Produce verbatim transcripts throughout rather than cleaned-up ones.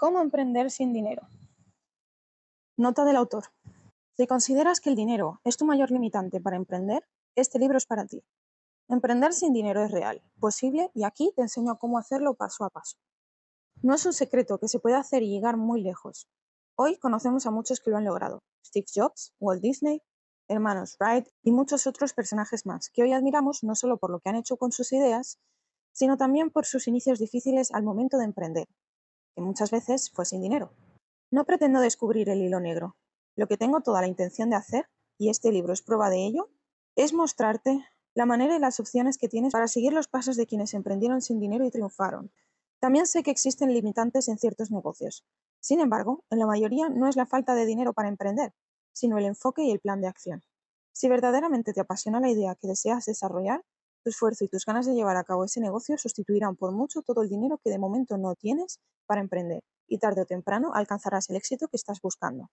¿Cómo emprender sin dinero? Nota del autor. Si consideras que el dinero es tu mayor limitante para emprender, este libro es para ti. Emprender sin dinero es real, posible, y aquí te enseño cómo hacerlo paso a paso. No es un secreto que se puede hacer y llegar muy lejos. Hoy conocemos a muchos que lo han logrado. Steve Jobs, Walt Disney, hermanos Wright y muchos otros personajes más que hoy admiramos no solo por lo que han hecho con sus ideas, sino también por sus inicios difíciles al momento de emprender, que muchas veces fue sin dinero. No pretendo descubrir el hilo negro. Lo que tengo toda la intención de hacer, y este libro es prueba de ello, es mostrarte la manera y las opciones que tienes para seguir los pasos de quienes emprendieron sin dinero y triunfaron. También sé que existen limitantes en ciertos negocios. Sin embargo, en la mayoría no es la falta de dinero para emprender, sino el enfoque y el plan de acción. Si verdaderamente te apasiona la idea que deseas desarrollar, tu esfuerzo y tus ganas de llevar a cabo ese negocio sustituirán por mucho todo el dinero que de momento no tienes para emprender, y tarde o temprano alcanzarás el éxito que estás buscando.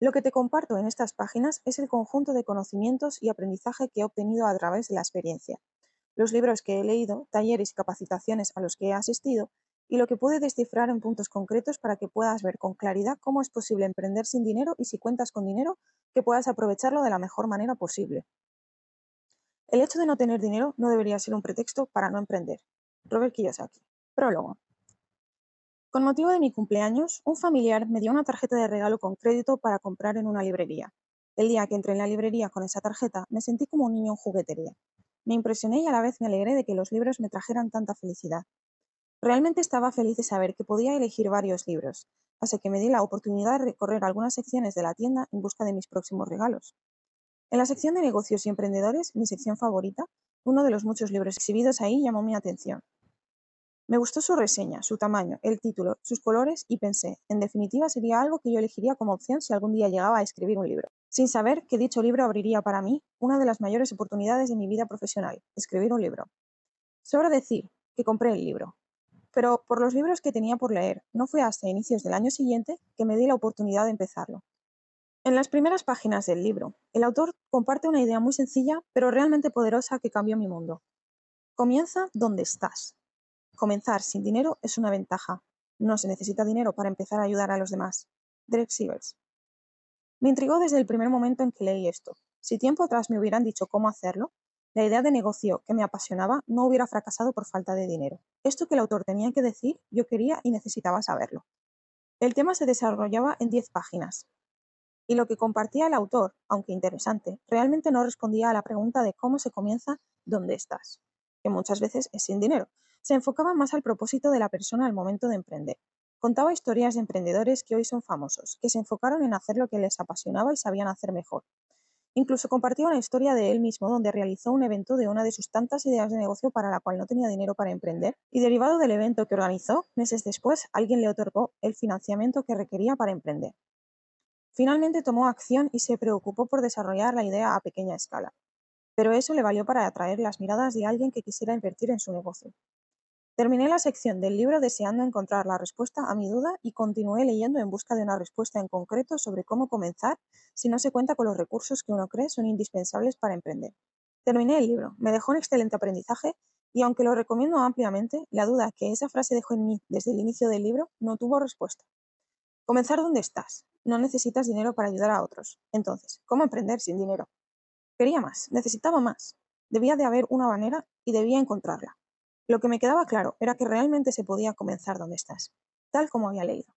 Lo que te comparto en estas páginas es el conjunto de conocimientos y aprendizaje que he obtenido a través de la experiencia, los libros que he leído, talleres y capacitaciones a los que he asistido y lo que pude descifrar en puntos concretos para que puedas ver con claridad cómo es posible emprender sin dinero y si cuentas con dinero, que puedas aprovecharlo de la mejor manera posible. El hecho de no tener dinero no debería ser un pretexto para no emprender. Robert Kiyosaki. Prólogo. Con motivo de mi cumpleaños, un familiar me dio una tarjeta de regalo con crédito para comprar en una librería. El día que entré en la librería con esa tarjeta, me sentí como un niño en juguetería. Me impresioné y a la vez me alegré de que los libros me trajeran tanta felicidad. Realmente estaba feliz de saber que podía elegir varios libros, así que me di la oportunidad de recorrer algunas secciones de la tienda en busca de mis próximos regalos. En la sección de negocios y emprendedores, mi sección favorita, uno de los muchos libros exhibidos ahí llamó mi atención. Me gustó su reseña, su tamaño, el título, sus colores y pensé, en definitiva sería algo que yo elegiría como opción si algún día llegaba a escribir un libro, sin saber que dicho libro abriría para mí una de las mayores oportunidades de mi vida profesional, escribir un libro. Sobra decir que compré el libro, pero por los libros que tenía por leer, no fue hasta inicios del año siguiente que me di la oportunidad de empezarlo. En las primeras páginas del libro, el autor comparte una idea muy sencilla pero realmente poderosa que cambió mi mundo. Comienza donde estás. Comenzar sin dinero es una ventaja. No se necesita dinero para empezar a ayudar a los demás. Derek Sivers. Me intrigó desde el primer momento en que leí esto. Si tiempo atrás me hubieran dicho cómo hacerlo, la idea de negocio que me apasionaba no hubiera fracasado por falta de dinero. Esto que el autor tenía que decir, yo quería y necesitaba saberlo. El tema se desarrollaba en diez páginas. Y lo que compartía el autor, aunque interesante, realmente no respondía a la pregunta de cómo se comienza, dónde estás, que muchas veces es sin dinero. Se enfocaba más al propósito de la persona al momento de emprender. Contaba historias de emprendedores que hoy son famosos, que se enfocaron en hacer lo que les apasionaba y sabían hacer mejor. Incluso compartía una historia de él mismo donde realizó un evento de una de sus tantas ideas de negocio para la cual no tenía dinero para emprender y derivado del evento que organizó, meses después alguien le otorgó el financiamiento que requería para emprender. Finalmente tomó acción y se preocupó por desarrollar la idea a pequeña escala, pero eso le valió para atraer las miradas de alguien que quisiera invertir en su negocio. Terminé la sección del libro deseando encontrar la respuesta a mi duda y continué leyendo en busca de una respuesta en concreto sobre cómo comenzar si no se cuenta con los recursos que uno cree son indispensables para emprender. Terminé el libro, me dejó un excelente aprendizaje y aunque lo recomiendo ampliamente, la duda que esa frase dejó en mí desde el inicio del libro no tuvo respuesta. Comenzar donde estás. No necesitas dinero para ayudar a otros. Entonces, ¿cómo emprender sin dinero? Quería más, necesitaba más. Debía de haber una manera y debía encontrarla. Lo que me quedaba claro era que realmente se podía comenzar donde estás, tal como había leído.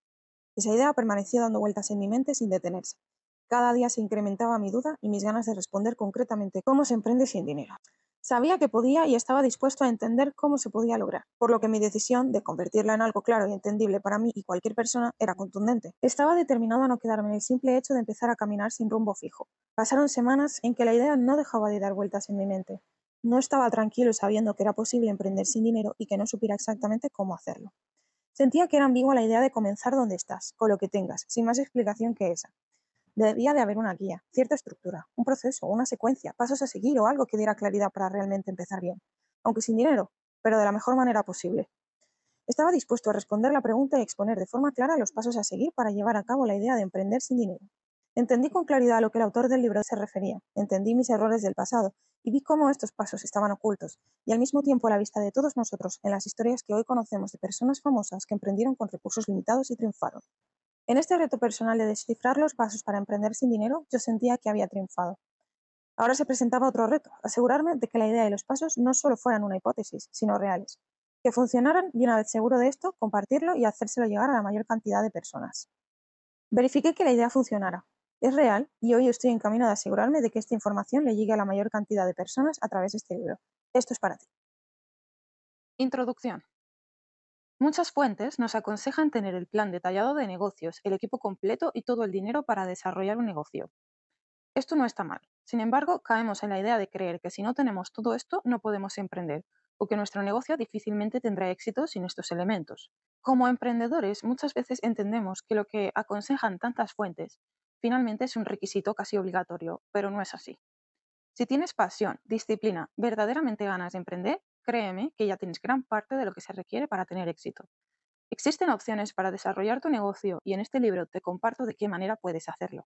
Esa idea permaneció dando vueltas en mi mente sin detenerse. Cada día se incrementaba mi duda y mis ganas de responder concretamente cómo se emprende sin dinero. Sabía que podía y estaba dispuesto a entender cómo se podía lograr, por lo que mi decisión de convertirla en algo claro y entendible para mí y cualquier persona era contundente. Estaba determinado a no quedarme en el simple hecho de empezar a caminar sin rumbo fijo. Pasaron semanas en que la idea no dejaba de dar vueltas en mi mente. No estaba tranquilo sabiendo que era posible emprender sin dinero y que no supiera exactamente cómo hacerlo. Sentía que era ambigua la idea de comenzar donde estás, con lo que tengas, sin más explicación que esa. Debía de haber una guía, cierta estructura, un proceso, una secuencia, pasos a seguir o algo que diera claridad para realmente empezar bien, aunque sin dinero, pero de la mejor manera posible. Estaba dispuesto a responder la pregunta y exponer de forma clara los pasos a seguir para llevar a cabo la idea de emprender sin dinero. Entendí con claridad a lo que el autor del libro se refería, entendí mis errores del pasado y vi cómo estos pasos estaban ocultos y al mismo tiempo a la vista de todos nosotros en las historias que hoy conocemos de personas famosas que emprendieron con recursos limitados y triunfaron. En este reto personal de descifrar los pasos para emprender sin dinero, yo sentía que había triunfado. Ahora se presentaba otro reto, asegurarme de que la idea y los pasos no solo fueran una hipótesis, sino reales, que funcionaran y una vez seguro de esto, compartirlo y hacérselo llegar a la mayor cantidad de personas. Verifiqué que la idea funcionara, es real y hoy estoy en camino de asegurarme de que esta información le llegue a la mayor cantidad de personas a través de este libro. Esto es para ti. Introducción. Muchas fuentes nos aconsejan tener el plan detallado de negocios, el equipo completo y todo el dinero para desarrollar un negocio. Esto no está mal. Sin embargo, caemos en la idea de creer que si no tenemos todo esto, no podemos emprender, o que nuestro negocio difícilmente tendrá éxito sin estos elementos. Como emprendedores, muchas veces entendemos que lo que aconsejan tantas fuentes finalmente es un requisito casi obligatorio, pero no es así. Si tienes pasión, disciplina, verdaderamente ganas de emprender, créeme que ya tienes gran parte de lo que se requiere para tener éxito. Existen opciones para desarrollar tu negocio y en este libro te comparto de qué manera puedes hacerlo.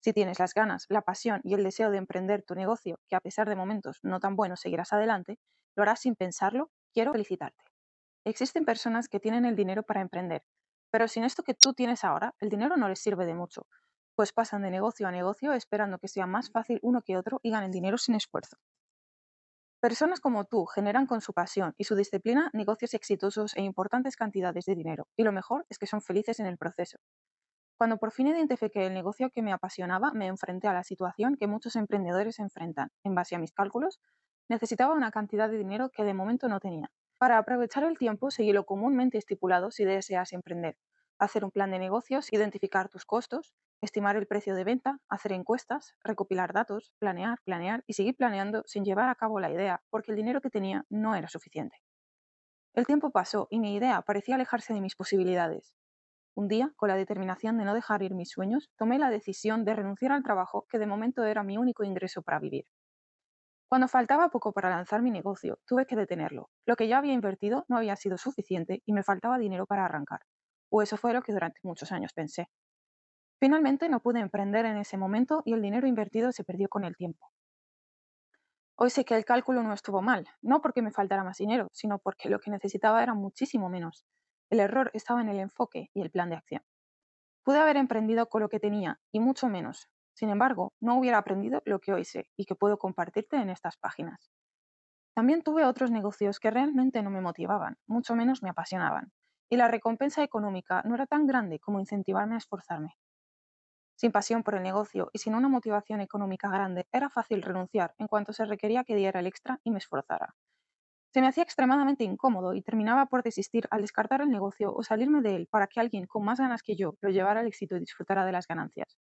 Si tienes las ganas, la pasión y el deseo de emprender tu negocio, que a pesar de momentos no tan buenos seguirás adelante, lo harás sin pensarlo, quiero felicitarte. Existen personas que tienen el dinero para emprender, pero sin esto que tú tienes ahora, el dinero no les sirve de mucho, pues pasan de negocio a negocio esperando que sea más fácil uno que otro y ganen dinero sin esfuerzo. Personas como tú generan con su pasión y su disciplina negocios exitosos e importantes cantidades de dinero, y lo mejor es que son felices en el proceso. Cuando por fin identifiqué el negocio que me apasionaba, me enfrenté a la situación que muchos emprendedores enfrentan. En base a mis cálculos, necesitaba una cantidad de dinero que de momento no tenía. Para aprovechar el tiempo, seguí lo comúnmente estipulado si deseas emprender. Hacer un plan de negocios, identificar tus costos, estimar el precio de venta, hacer encuestas, recopilar datos, planear, planear y seguir planeando sin llevar a cabo la idea, porque el dinero que tenía no era suficiente. El tiempo pasó y mi idea parecía alejarse de mis posibilidades. Un día, con la determinación de no dejar ir mis sueños, tomé la decisión de renunciar al trabajo que de momento era mi único ingreso para vivir. Cuando faltaba poco para lanzar mi negocio, tuve que detenerlo. Lo que yo había invertido no había sido suficiente y me faltaba dinero para arrancar. O eso fue lo que durante muchos años pensé. Finalmente no pude emprender en ese momento y el dinero invertido se perdió con el tiempo. Hoy sé que el cálculo no estuvo mal, no porque me faltara más dinero, sino porque lo que necesitaba era muchísimo menos. El error estaba en el enfoque y el plan de acción. Pude haber emprendido con lo que tenía y mucho menos. Sin embargo, no hubiera aprendido lo que hoy sé y que puedo compartirte en estas páginas. También tuve otros negocios que realmente no me motivaban, mucho menos me apasionaban, y la recompensa económica no era tan grande como incentivarme a esforzarme. Sin pasión por el negocio y sin una motivación económica grande, era fácil renunciar en cuanto se requería que diera el extra y me esforzara. Se me hacía extremadamente incómodo y terminaba por desistir al descartar el negocio o salirme de él para que alguien con más ganas que yo lo llevara al éxito y disfrutara de las ganancias.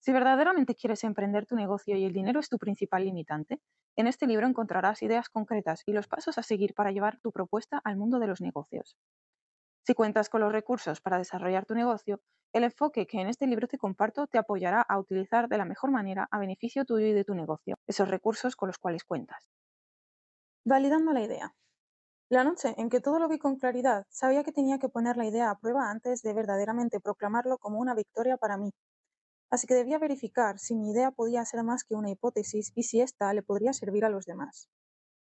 Si verdaderamente quieres emprender tu negocio y el dinero es tu principal limitante, en este libro encontrarás ideas concretas y los pasos a seguir para llevar tu propuesta al mundo de los negocios. Si cuentas con los recursos para desarrollar tu negocio, el enfoque que en este libro te comparto te apoyará a utilizar de la mejor manera a beneficio tuyo y de tu negocio, esos recursos con los cuales cuentas. Validando la idea. La noche en que todo lo vi con claridad, sabía que tenía que poner la idea a prueba antes de verdaderamente proclamarlo como una victoria para mí. Así que debía verificar si mi idea podía ser más que una hipótesis y si ésta le podría servir a los demás.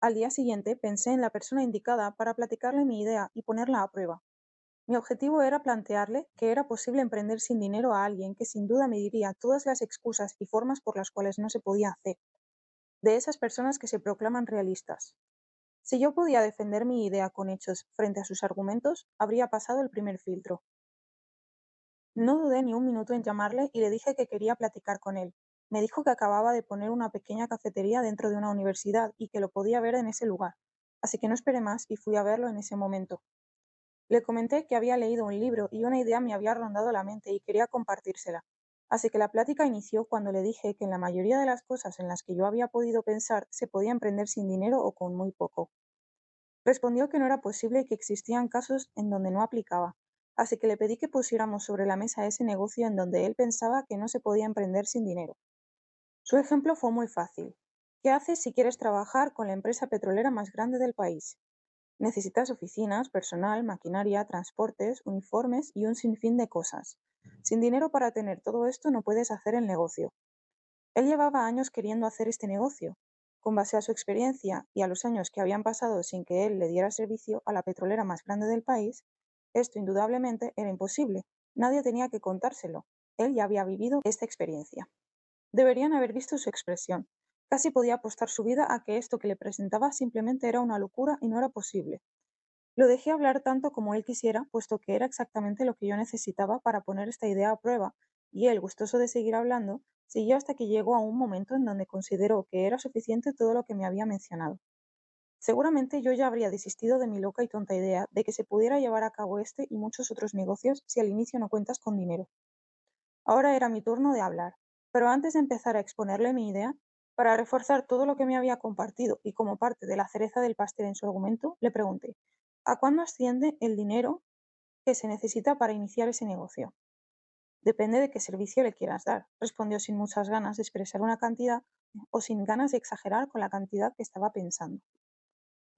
Al día siguiente pensé en la persona indicada para platicarle mi idea y ponerla a prueba. Mi objetivo era plantearle que era posible emprender sin dinero a alguien que sin duda me diría todas las excusas y formas por las cuales no se podía hacer, de esas personas que se proclaman realistas. Si yo podía defender mi idea con hechos frente a sus argumentos, habría pasado el primer filtro. No dudé ni un minuto en llamarle y le dije que quería platicar con él. Me dijo que acababa de poner una pequeña cafetería dentro de una universidad y que lo podía ver en ese lugar, así que no esperé más y fui a verlo en ese momento. Le comenté que había leído un libro y una idea me había rondado la mente y quería compartírsela, así que la plática inició cuando le dije que en la mayoría de las cosas en las que yo había podido pensar se podía emprender sin dinero o con muy poco. Respondió que no era posible y que existían casos en donde no aplicaba, así que le pedí que pusiéramos sobre la mesa ese negocio en donde él pensaba que no se podía emprender sin dinero. Su ejemplo fue muy fácil. ¿Qué haces si quieres trabajar con la empresa petrolera más grande del país? Necesitas oficinas, personal, maquinaria, transportes, uniformes y un sinfín de cosas. Sin dinero para tener todo esto no puedes hacer el negocio. Él llevaba años queriendo hacer este negocio. con base a su experiencia y a los años que habían pasado sin que él le diera servicio a la petrolera más grande del país, esto indudablemente era imposible. Nadie tenía que contárselo. Él ya había vivido esta experiencia. Deberían haber visto su expresión. Casi podía apostar su vida a que esto que le presentaba simplemente era una locura y no era posible. Lo dejé hablar tanto como él quisiera, puesto que era exactamente lo que yo necesitaba para poner esta idea a prueba, y él, gustoso de seguir hablando, siguió hasta que llegó a un momento en donde consideró que era suficiente todo lo que me había mencionado. Seguramente yo ya habría desistido de mi loca y tonta idea de que se pudiera llevar a cabo este y muchos otros negocios si al inicio no cuentas con dinero. Ahora era mi turno de hablar, pero antes de empezar a exponerle mi idea, para reforzar todo lo que me había compartido y como parte de la cereza del pastel en su argumento, le pregunté, ¿a cuándo asciende el dinero que se necesita para iniciar ese negocio? Depende de qué servicio le quieras dar, respondió sin muchas ganas de expresar una cantidad o sin ganas de exagerar con la cantidad que estaba pensando.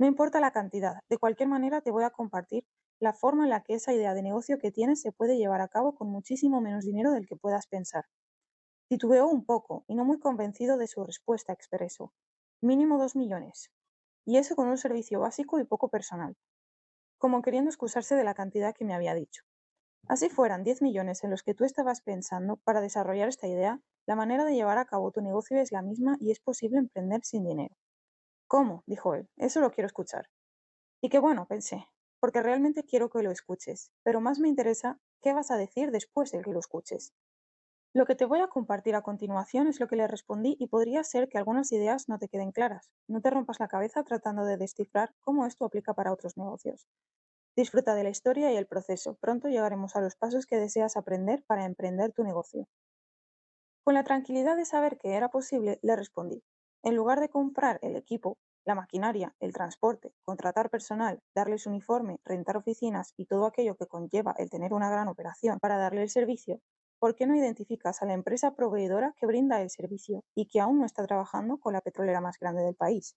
No importa la cantidad, de cualquier manera te voy a compartir la forma en la que esa idea de negocio que tienes se puede llevar a cabo con muchísimo menos dinero del que puedas pensar. Titubeó un poco y no muy convencido de su respuesta expresó, mínimo dos millones, y eso con un servicio básico y poco personal, como queriendo excusarse de la cantidad que me había dicho. Así fueran diez millones en los que tú estabas pensando para desarrollar esta idea, la manera de llevar a cabo tu negocio es la misma y es posible emprender sin dinero. ¿Cómo?, dijo él, eso lo quiero escuchar. Y qué bueno, pensé, porque realmente quiero que lo escuches, pero más me interesa qué vas a decir después de que lo escuches. Lo que te voy a compartir a continuación es lo que le respondí y podría ser que algunas ideas no te queden claras. No te rompas la cabeza tratando de descifrar cómo esto aplica para otros negocios. Disfruta de la historia y el proceso. Pronto llegaremos a los pasos que deseas aprender para emprender tu negocio. Con la tranquilidad de saber que era posible, le respondí. En lugar de comprar el equipo, la maquinaria, el transporte, contratar personal, darles uniforme, rentar oficinas y todo aquello que conlleva el tener una gran operación para darle el servicio, ¿por qué no identificas a la empresa proveedora que brinda el servicio y que aún no está trabajando con la petrolera más grande del país?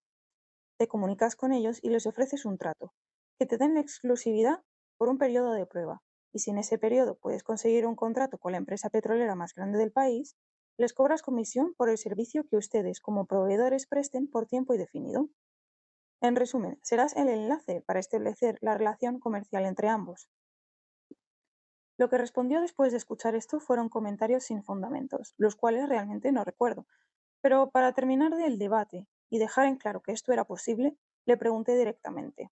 Te comunicas con ellos y les ofreces un trato. Que te den la exclusividad por un periodo de prueba, y si en ese periodo puedes conseguir un contrato con la empresa petrolera más grande del país, les cobras comisión por el servicio que ustedes como proveedores presten por tiempo indefinido. En resumen, serás el enlace para establecer la relación comercial entre ambos. Lo que respondió después de escuchar esto fueron comentarios sin fundamentos, los cuales realmente no recuerdo, pero para terminar del debate y dejar en claro que esto era posible, le pregunté directamente.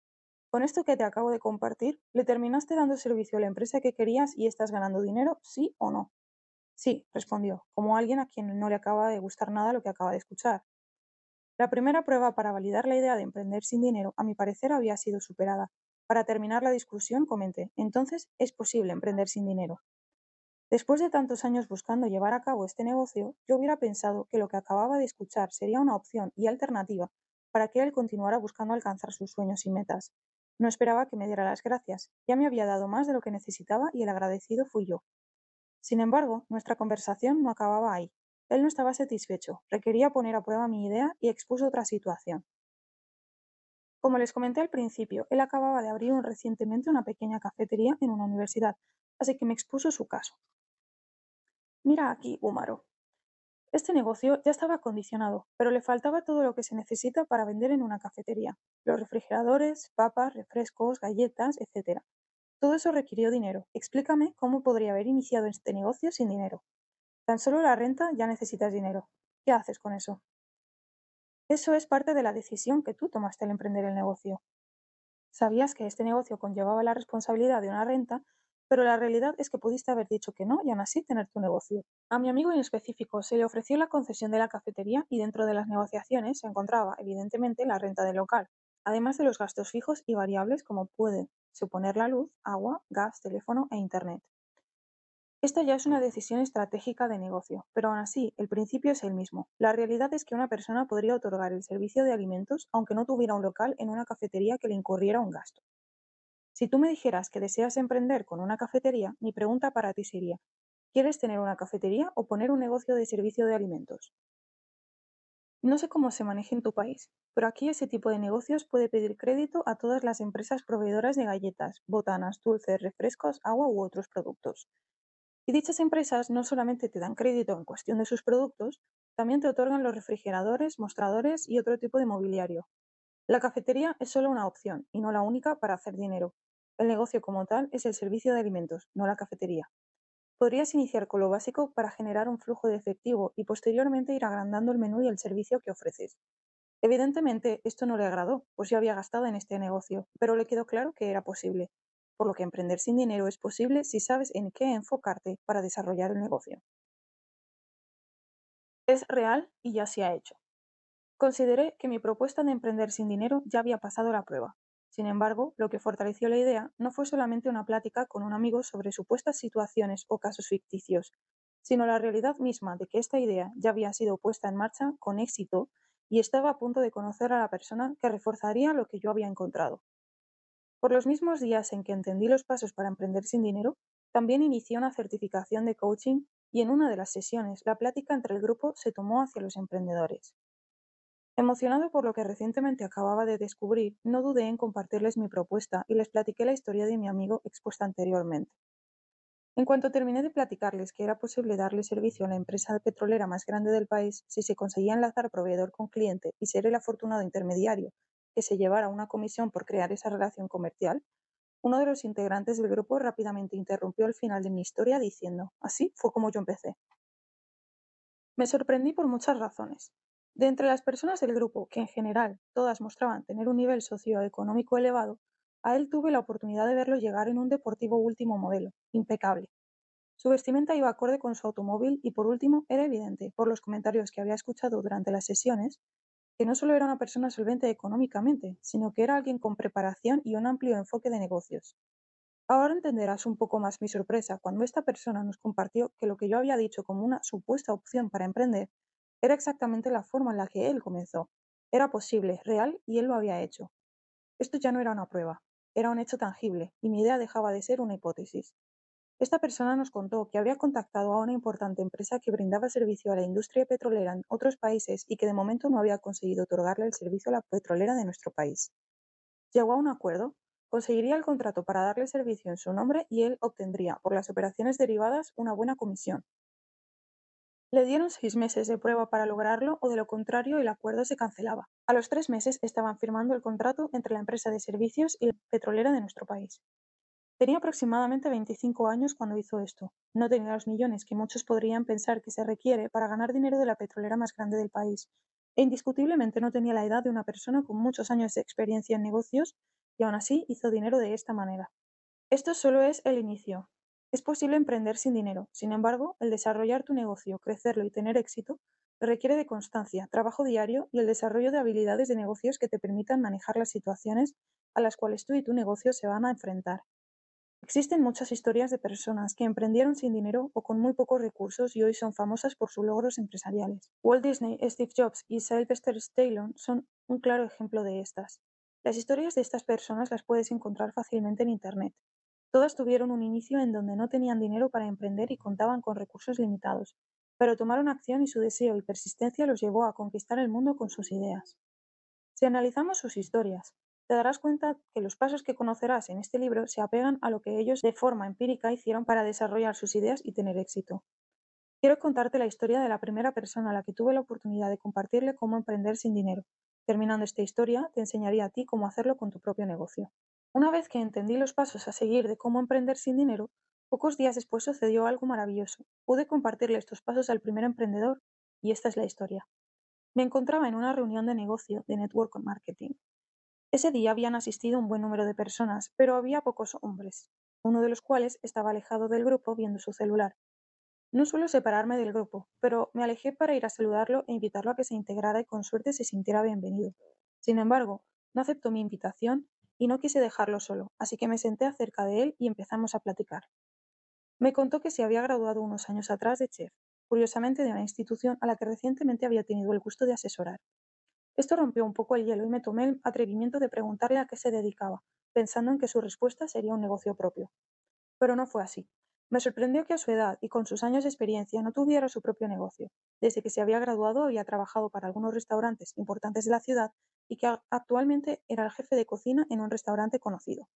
Con esto que te acabo de compartir, ¿le terminaste dando servicio a la empresa que querías y estás ganando dinero, sí o no? Sí, respondió, como alguien a quien no le acaba de gustar nada lo que acaba de escuchar. La primera prueba para validar la idea de emprender sin dinero, a mi parecer, había sido superada. Para terminar la discusión, comenté, entonces, ¿es posible emprender sin dinero? Después de tantos años buscando llevar a cabo este negocio, yo hubiera pensado que lo que acababa de escuchar sería una opción y alternativa para que él continuara buscando alcanzar sus sueños y metas. No esperaba que me diera las gracias, ya me había dado más de lo que necesitaba y el agradecido fui yo. Sin embargo, nuestra conversación no acababa ahí. Él no estaba satisfecho, requería poner a prueba mi idea y expuso otra situación. Como les comenté al principio, él acababa de abrir un, recientemente una pequeña cafetería en una universidad, así que me expuso su caso. Mira aquí, Umaro. Este negocio ya estaba acondicionado, pero le faltaba todo lo que se necesita para vender en una cafetería. Los refrigeradores, papas, refrescos, galletas, etcétera. Todo eso requirió dinero. Explícame cómo podría haber iniciado este negocio sin dinero. Tan solo la renta ya necesitas dinero. ¿Qué haces con eso? Eso es parte de la decisión que tú tomaste al emprender el negocio. Sabías que este negocio conllevaba la responsabilidad de una renta, pero la realidad es que pudiste haber dicho que no y aún así tener tu negocio. A mi amigo en específico se le ofreció la concesión de la cafetería y dentro de las negociaciones se encontraba, evidentemente, la renta del local, además de los gastos fijos y variables como pueden suponer la luz, agua, gas, teléfono e internet. Esta ya es una decisión estratégica de negocio, pero aún así el principio es el mismo. La realidad es que una persona podría otorgar el servicio de alimentos aunque no tuviera un local en una cafetería que le incurriera un gasto. Si tú me dijeras que deseas emprender con una cafetería, mi pregunta para ti sería, ¿quieres tener una cafetería o poner un negocio de servicio de alimentos? No sé cómo se maneja en tu país, pero aquí ese tipo de negocios puede pedir crédito a todas las empresas proveedoras de galletas, botanas, dulces, refrescos, agua u otros productos. Y dichas empresas no solamente te dan crédito en cuestión de sus productos, También te otorgan los refrigeradores, mostradores y otro tipo de mobiliario. La cafetería es solo una opción y no la única para hacer dinero. El negocio como tal es el servicio de alimentos, no la cafetería. Podrías iniciar con lo básico para generar un flujo de efectivo y posteriormente ir agrandando el menú y el servicio que ofreces. Evidentemente esto no le agradó, pues ya había gastado en este negocio, pero le quedó claro que era posible, por lo que emprender sin dinero es posible si sabes en qué enfocarte para desarrollar el negocio. Es real y ya se ha hecho. Consideré que mi propuesta de emprender sin dinero ya había pasado la prueba. Sin embargo, lo que fortaleció la idea no fue solamente una plática con un amigo sobre supuestas situaciones o casos ficticios, sino la realidad misma de que esta idea ya había sido puesta en marcha con éxito y estaba a punto de conocer a la persona que reforzaría lo que yo había encontrado. Por los mismos días en que entendí los pasos para emprender sin dinero, también inicié una certificación de coaching y en una de las sesiones la plática entre el grupo se tomó hacia los emprendedores. Emocionado por lo que recientemente acababa de descubrir, no dudé en compartirles mi propuesta y les platiqué la historia de mi amigo expuesta anteriormente. En cuanto terminé de platicarles que era posible darle servicio a la empresa petrolera más grande del país si se conseguía enlazar proveedor con cliente y ser el afortunado intermediario que se llevara una comisión por crear esa relación comercial, uno de los integrantes del grupo rápidamente interrumpió el final de mi historia diciendo: "Así fue como yo empecé". Me sorprendí por muchas razones. De entre las personas del grupo, que en general todas mostraban tener un nivel socioeconómico elevado, a él tuve la oportunidad de verlo llegar en un deportivo último modelo, impecable. Su vestimenta iba acorde con su automóvil y por último era evidente, por los comentarios que había escuchado durante las sesiones, que no solo era una persona solvente económicamente, sino que era alguien con preparación y un amplio enfoque de negocios. Ahora entenderás un poco más mi sorpresa cuando esta persona nos compartió que lo que yo había dicho como una supuesta opción para emprender era exactamente la forma en la que él comenzó. Era posible, real, y él lo había hecho. Esto ya no era una prueba, era un hecho tangible, y mi idea dejaba de ser una hipótesis. Esta persona nos contó que había contactado a una importante empresa que brindaba servicio a la industria petrolera en otros países y que de momento no había conseguido otorgarle el servicio a la petrolera de nuestro país. Llegó a un acuerdo, conseguiría el contrato para darle servicio en su nombre y él obtendría, por las operaciones derivadas, una buena comisión. Le dieron seis meses de prueba para lograrlo o de lo contrario el acuerdo se cancelaba. A los tres meses estaban firmando el contrato entre la empresa de servicios y la petrolera de nuestro país. Tenía aproximadamente veinticinco años cuando hizo esto. No tenía los millones que muchos podrían pensar que se requiere para ganar dinero de la petrolera más grande del país. E indiscutiblemente no tenía la edad de una persona con muchos años de experiencia en negocios y aún así hizo dinero de esta manera. Esto solo es el inicio. Es posible emprender sin dinero, sin embargo, el desarrollar tu negocio, crecerlo y tener éxito requiere de constancia, trabajo diario y el desarrollo de habilidades de negocios que te permitan manejar las situaciones a las cuales tú y tu negocio se van a enfrentar. Existen muchas historias de personas que emprendieron sin dinero o con muy pocos recursos y hoy son famosas por sus logros empresariales. Walt Disney, Steve Jobs y Sylvester Stallone son un claro ejemplo de estas. Las historias de estas personas las puedes encontrar fácilmente en Internet. Todas tuvieron un inicio en donde no tenían dinero para emprender y contaban con recursos limitados, pero tomaron acción y su deseo y persistencia los llevó a conquistar el mundo con sus ideas. Si analizamos sus historias, te darás cuenta que los pasos que conocerás en este libro se apegan a lo que ellos de forma empírica hicieron para desarrollar sus ideas y tener éxito. Quiero contarte la historia de la primera persona a la que tuve la oportunidad de compartirle cómo emprender sin dinero. Terminando esta historia, te enseñaría a ti cómo hacerlo con tu propio negocio. Una vez que entendí los pasos a seguir de cómo emprender sin dinero, pocos días después sucedió algo maravilloso. Pude compartirle estos pasos al primer emprendedor y esta es la historia. Me encontraba en una reunión de negocio de network marketing. Ese día habían asistido un buen número de personas, pero había pocos hombres, uno de los cuales estaba alejado del grupo viendo su celular. No suelo separarme del grupo, pero me alejé para ir a saludarlo e invitarlo a que se integrara y con suerte se sintiera bienvenido. Sin embargo, no aceptó mi invitación y no quise dejarlo solo, así que me senté acerca de él y empezamos a platicar. Me contó que se había graduado unos años atrás de chef, curiosamente de una institución a la que recientemente había tenido el gusto de asesorar. Esto rompió un poco el hielo y me tomé el atrevimiento de preguntarle a qué se dedicaba, pensando en que su respuesta sería un negocio propio. Pero no fue así. Me sorprendió que a su edad y con sus años de experiencia no tuviera su propio negocio. Desde que se había graduado había trabajado para algunos restaurantes importantes de la ciudad, y que actualmente era el jefe de cocina en un restaurante conocido.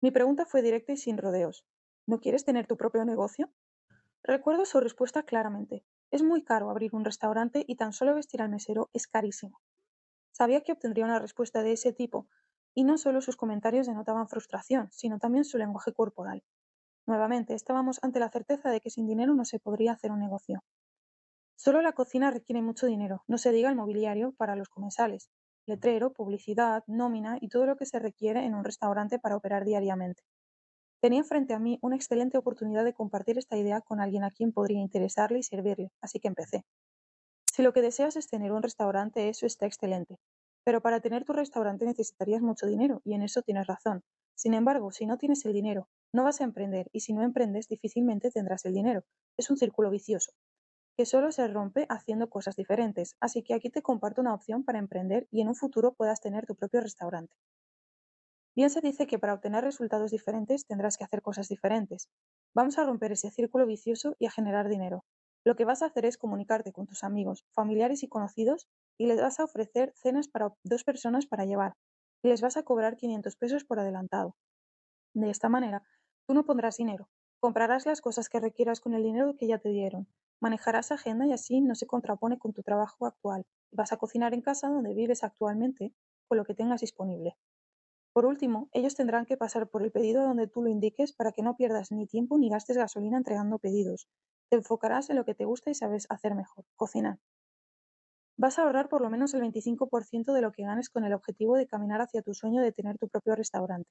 Mi pregunta fue directa y sin rodeos. ¿No quieres tener tu propio negocio? Recuerdo su respuesta claramente. Es muy caro abrir un restaurante y tan solo vestir al mesero es carísimo. Sabía que obtendría una respuesta de ese tipo, y no solo sus comentarios denotaban frustración, sino también su lenguaje corporal. Nuevamente, estábamos ante la certeza de que sin dinero no se podría hacer un negocio. Solo la cocina requiere mucho dinero, no se diga el mobiliario para los comensales, letrero, publicidad, nómina y todo lo que se requiere en un restaurante para operar diariamente. Tenía frente a mí una excelente oportunidad de compartir esta idea con alguien a quien podría interesarle y servirle, así que empecé. Si lo que deseas es tener un restaurante, eso está excelente. Pero para tener tu restaurante necesitarías mucho dinero, y en eso tienes razón. Sin embargo, si no tienes el dinero, no vas a emprender, y si no emprendes, difícilmente tendrás el dinero. Es un círculo vicioso, que solo se rompe haciendo cosas diferentes. Así que aquí te comparto una opción para emprender y en un futuro puedas tener tu propio restaurante. Bien se dice que para obtener resultados diferentes tendrás que hacer cosas diferentes. Vamos a romper ese círculo vicioso y a generar dinero. Lo que vas a hacer es comunicarte con tus amigos, familiares y conocidos y les vas a ofrecer cenas para dos personas para llevar y les vas a cobrar quinientos pesos por adelantado. De esta manera, tú no pondrás dinero, comprarás las cosas que requieras con el dinero que ya te dieron, manejarás agenda y así no se contrapone con tu trabajo actual. Vas a cocinar en casa donde vives actualmente con lo que tengas disponible. Por último, ellos tendrán que pasar por el pedido donde tú lo indiques para que no pierdas ni tiempo ni gastes gasolina entregando pedidos. Te enfocarás en lo que te gusta y sabes hacer mejor, cocinar. Vas a ahorrar por lo menos el veinticinco por ciento de lo que ganes con el objetivo de caminar hacia tu sueño de tener tu propio restaurante.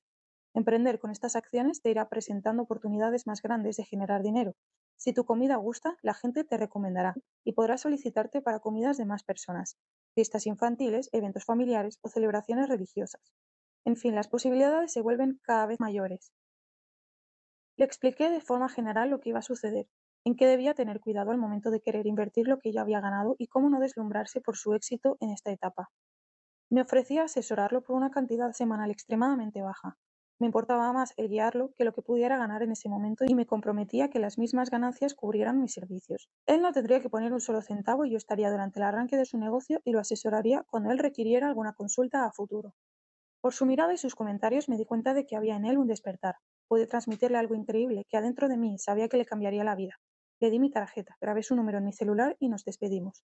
Emprender con estas acciones te irá presentando oportunidades más grandes de generar dinero. Si tu comida gusta, la gente te recomendará y podrás solicitarte para comidas de más personas, fiestas infantiles, eventos familiares o celebraciones religiosas. En fin, las posibilidades se vuelven cada vez mayores. Le expliqué de forma general lo que iba a suceder, en qué debía tener cuidado al momento de querer invertir lo que yo había ganado y cómo no deslumbrarse por su éxito en esta etapa. Me ofrecía asesorarlo por una cantidad semanal extremadamente baja. Me importaba más el guiarlo que lo que pudiera ganar en ese momento y me comprometía que las mismas ganancias cubrieran mis servicios. Él no tendría que poner un solo centavo y yo estaría durante el arranque de su negocio y lo asesoraría cuando él requiriera alguna consulta a futuro. Por su mirada y sus comentarios me di cuenta de que había en él un despertar. Pude transmitirle algo increíble, que adentro de mí sabía que le cambiaría la vida. Le di mi tarjeta, grabé su número en mi celular y nos despedimos.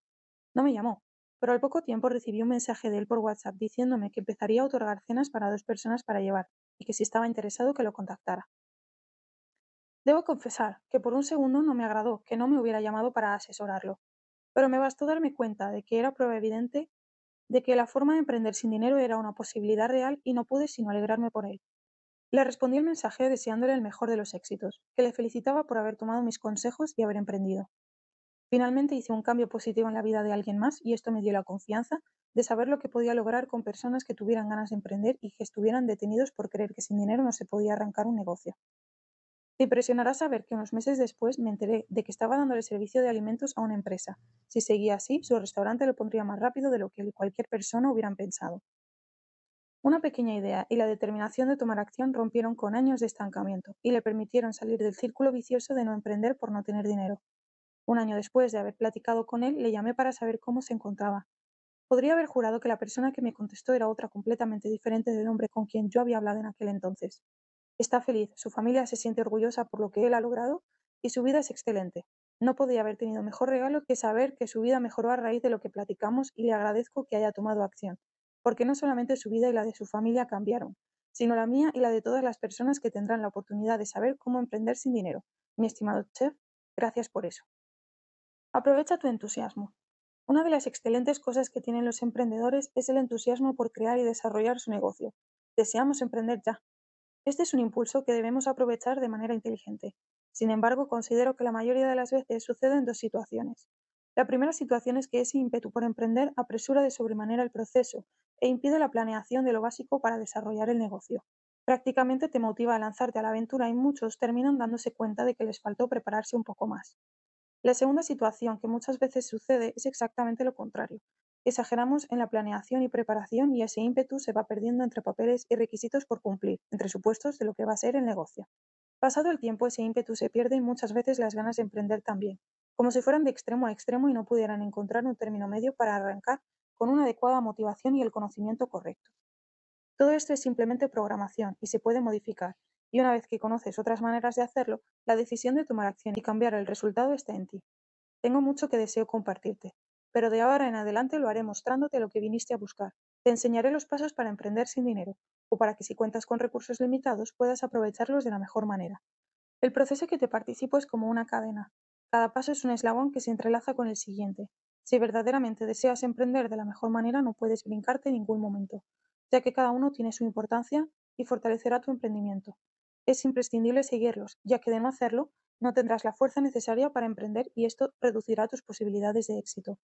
No me llamó, pero al poco tiempo recibí un mensaje de él por WhatsApp diciéndome que empezaría a otorgar cenas para dos personas para llevar y que si estaba interesado que lo contactara. Debo confesar que por un segundo no me agradó que no me hubiera llamado para asesorarlo, pero me bastó darme cuenta de que era prueba evidente de que la forma de emprender sin dinero era una posibilidad real y no pude sino alegrarme por él. Le respondí el mensaje deseándole el mejor de los éxitos, que le felicitaba por haber tomado mis consejos y haber emprendido. Finalmente hice un cambio positivo en la vida de alguien más y esto me dio la confianza de saber lo que podía lograr con personas que tuvieran ganas de emprender y que estuvieran detenidos por creer que sin dinero no se podía arrancar un negocio. Te impresionará saber que unos meses después me enteré de que estaba dándole servicio de alimentos a una empresa. Si seguía así, su restaurante lo pondría más rápido de lo que cualquier persona hubieran pensado. Una pequeña idea y la determinación de tomar acción rompieron con años de estancamiento y le permitieron salir del círculo vicioso de no emprender por no tener dinero. Un año después de haber platicado con él, le llamé para saber cómo se encontraba. Podría haber jurado que la persona que me contestó era otra completamente diferente del hombre con quien yo había hablado en aquel entonces. Está feliz, su familia se siente orgullosa por lo que él ha logrado y su vida es excelente. No podía haber tenido mejor regalo que saber que su vida mejoró a raíz de lo que platicamos y le agradezco que haya tomado acción, porque no solamente su vida y la de su familia cambiaron, sino la mía y la de todas las personas que tendrán la oportunidad de saber cómo emprender sin dinero. Mi estimado chef, gracias por eso. Aprovecha tu entusiasmo. Una de las excelentes cosas que tienen los emprendedores es el entusiasmo por crear y desarrollar su negocio. Deseamos emprender ya. Este es un impulso que debemos aprovechar de manera inteligente. Sin embargo, considero que la mayoría de las veces sucede en dos situaciones. La primera situación es que ese ímpetu por emprender apresura de sobremanera el proceso e impide la planeación de lo básico para desarrollar el negocio. Prácticamente te motiva a lanzarte a la aventura y muchos terminan dándose cuenta de que les faltó prepararse un poco más. La segunda situación que muchas veces sucede es exactamente lo contrario. Exageramos en la planeación y preparación y ese ímpetu se va perdiendo entre papeles y requisitos por cumplir, entre supuestos de lo que va a ser el negocio. Pasado el tiempo ese ímpetu se pierde y muchas veces las ganas de emprender también, como si fueran de extremo a extremo y no pudieran encontrar un término medio para arrancar con una adecuada motivación y el conocimiento correcto. Todo esto es simplemente programación y se puede modificar, y una vez que conoces otras maneras de hacerlo, la decisión de tomar acción y cambiar el resultado está en ti. Tengo mucho que deseo compartirte, pero de ahora en adelante lo haré mostrándote lo que viniste a buscar. Te enseñaré los pasos para emprender sin dinero, o para que si cuentas con recursos limitados puedas aprovecharlos de la mejor manera. El proceso que te participo es como una cadena. Cada paso es un eslabón que se entrelaza con el siguiente. Si verdaderamente deseas emprender de la mejor manera, no puedes brincarte en ningún momento, ya que cada uno tiene su importancia y fortalecerá tu emprendimiento. Es imprescindible seguirlos, ya que de no hacerlo, no tendrás la fuerza necesaria para emprender y esto reducirá tus posibilidades de éxito.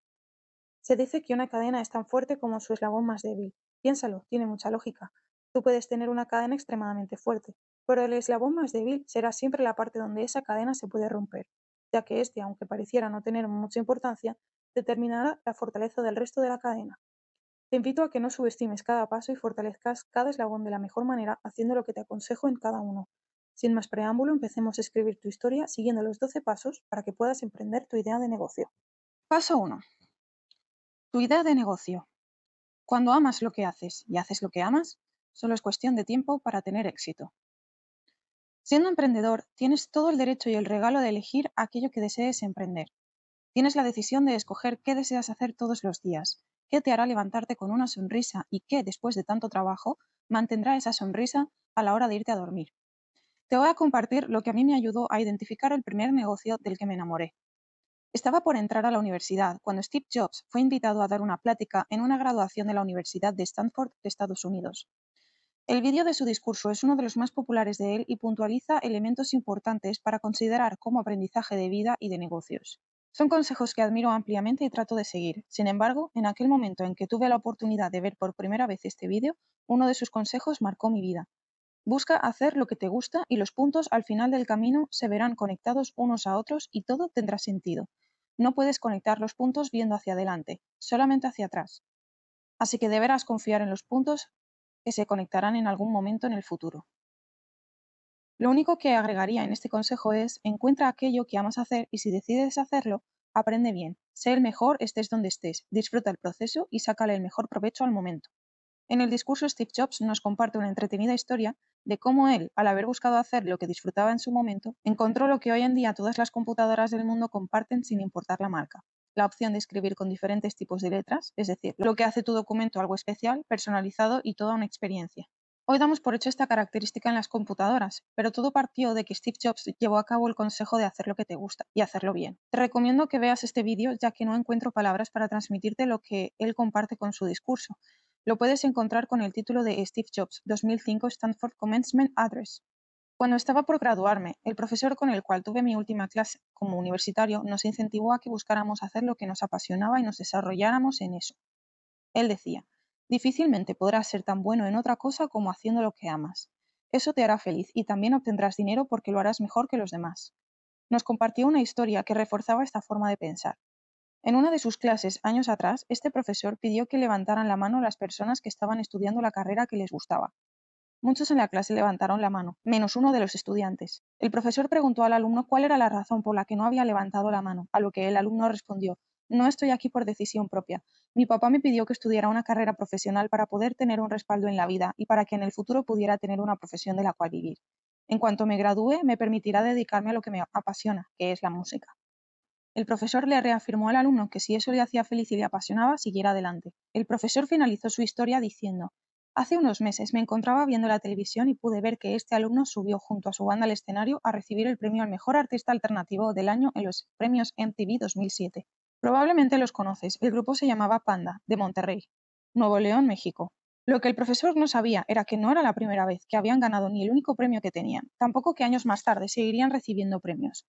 Se dice que una cadena es tan fuerte como su eslabón más débil. Piénsalo, tiene mucha lógica. Tú puedes tener una cadena extremadamente fuerte, pero el eslabón más débil será siempre la parte donde esa cadena se puede romper, ya que este, aunque pareciera no tener mucha importancia, determinará la fortaleza del resto de la cadena. Te invito a que no subestimes cada paso y fortalezcas cada eslabón de la mejor manera haciendo lo que te aconsejo en cada uno. Sin más preámbulo, empecemos a escribir tu historia siguiendo los doce pasos para que puedas emprender tu idea de negocio. Paso uno. Tu idea de negocio. Cuando amas lo que haces y haces lo que amas, solo es cuestión de tiempo para tener éxito. Siendo emprendedor, tienes todo el derecho y el regalo de elegir aquello que desees emprender. Tienes la decisión de escoger qué deseas hacer todos los días, qué te hará levantarte con una sonrisa y qué, después de tanto trabajo, mantendrá esa sonrisa a la hora de irte a dormir. Te voy a compartir lo que a mí me ayudó a identificar el primer negocio del que me enamoré. Estaba por entrar a la universidad cuando Steve Jobs fue invitado a dar una plática en una graduación de la Universidad de Stanford de Estados Unidos. El vídeo de su discurso es uno de los más populares de él y puntualiza elementos importantes para considerar como aprendizaje de vida y de negocios. Son consejos que admiro ampliamente y trato de seguir. Sin embargo, en aquel momento en que tuve la oportunidad de ver por primera vez este vídeo, uno de sus consejos marcó mi vida. Busca hacer lo que te gusta y los puntos al final del camino se verán conectados unos a otros y todo tendrá sentido. No puedes conectar los puntos viendo hacia adelante, solamente hacia atrás. Así que deberás confiar en los puntos que se conectarán en algún momento en el futuro. Lo único que agregaría en este consejo es, encuentra aquello que amas hacer y si decides hacerlo, aprende bien, sé el mejor estés donde estés, disfruta el proceso y sácale el mejor provecho al momento. En el discurso Steve Jobs nos comparte una entretenida historia de cómo él, al haber buscado hacer lo que disfrutaba en su momento, encontró lo que hoy en día todas las computadoras del mundo comparten sin importar la marca. La opción de escribir con diferentes tipos de letras, es decir, lo que hace tu documento algo especial, personalizado y toda una experiencia. Hoy damos por hecho esta característica en las computadoras, pero todo partió de que Steve Jobs llevó a cabo el consejo de hacer lo que te gusta y hacerlo bien. Te recomiendo que veas este vídeo ya que no encuentro palabras para transmitirte lo que él comparte con su discurso. Lo puedes encontrar con el título de Steve Jobs, dos mil cinco Stanford Commencement Address. Cuando estaba por graduarme, el profesor con el cual tuve mi última clase como universitario nos incentivó a que buscáramos hacer lo que nos apasionaba y nos desarrolláramos en eso. Él decía, difícilmente podrás ser tan bueno en otra cosa como haciendo lo que amas. Eso te hará feliz y también obtendrás dinero porque lo harás mejor que los demás. Nos compartió una historia que reforzaba esta forma de pensar. En una de sus clases, años atrás, este profesor pidió que levantaran la mano las personas que estaban estudiando la carrera que les gustaba. Muchos en la clase levantaron la mano, menos uno de los estudiantes. El profesor preguntó al alumno cuál era la razón por la que no había levantado la mano, a lo que el alumno respondió, no estoy aquí por decisión propia. Mi papá me pidió que estudiara una carrera profesional para poder tener un respaldo en la vida y para que en el futuro pudiera tener una profesión de la cual vivir. En cuanto me gradúe, me permitirá dedicarme a lo que me apasiona, que es la música. El profesor le reafirmó al alumno que si eso le hacía feliz y le apasionaba, siguiera adelante. El profesor finalizó su historia diciendo, hace unos meses me encontraba viendo la televisión y pude ver que este alumno subió junto a su banda al escenario a recibir el premio al mejor artista alternativo del año en los premios M T V dos mil siete. Probablemente los conoces, el grupo se llamaba Panda, de Monterrey, Nuevo León, México. Lo que el profesor no sabía era que no era la primera vez que habían ganado ni el único premio que tenían, tampoco que años más tarde seguirían recibiendo premios.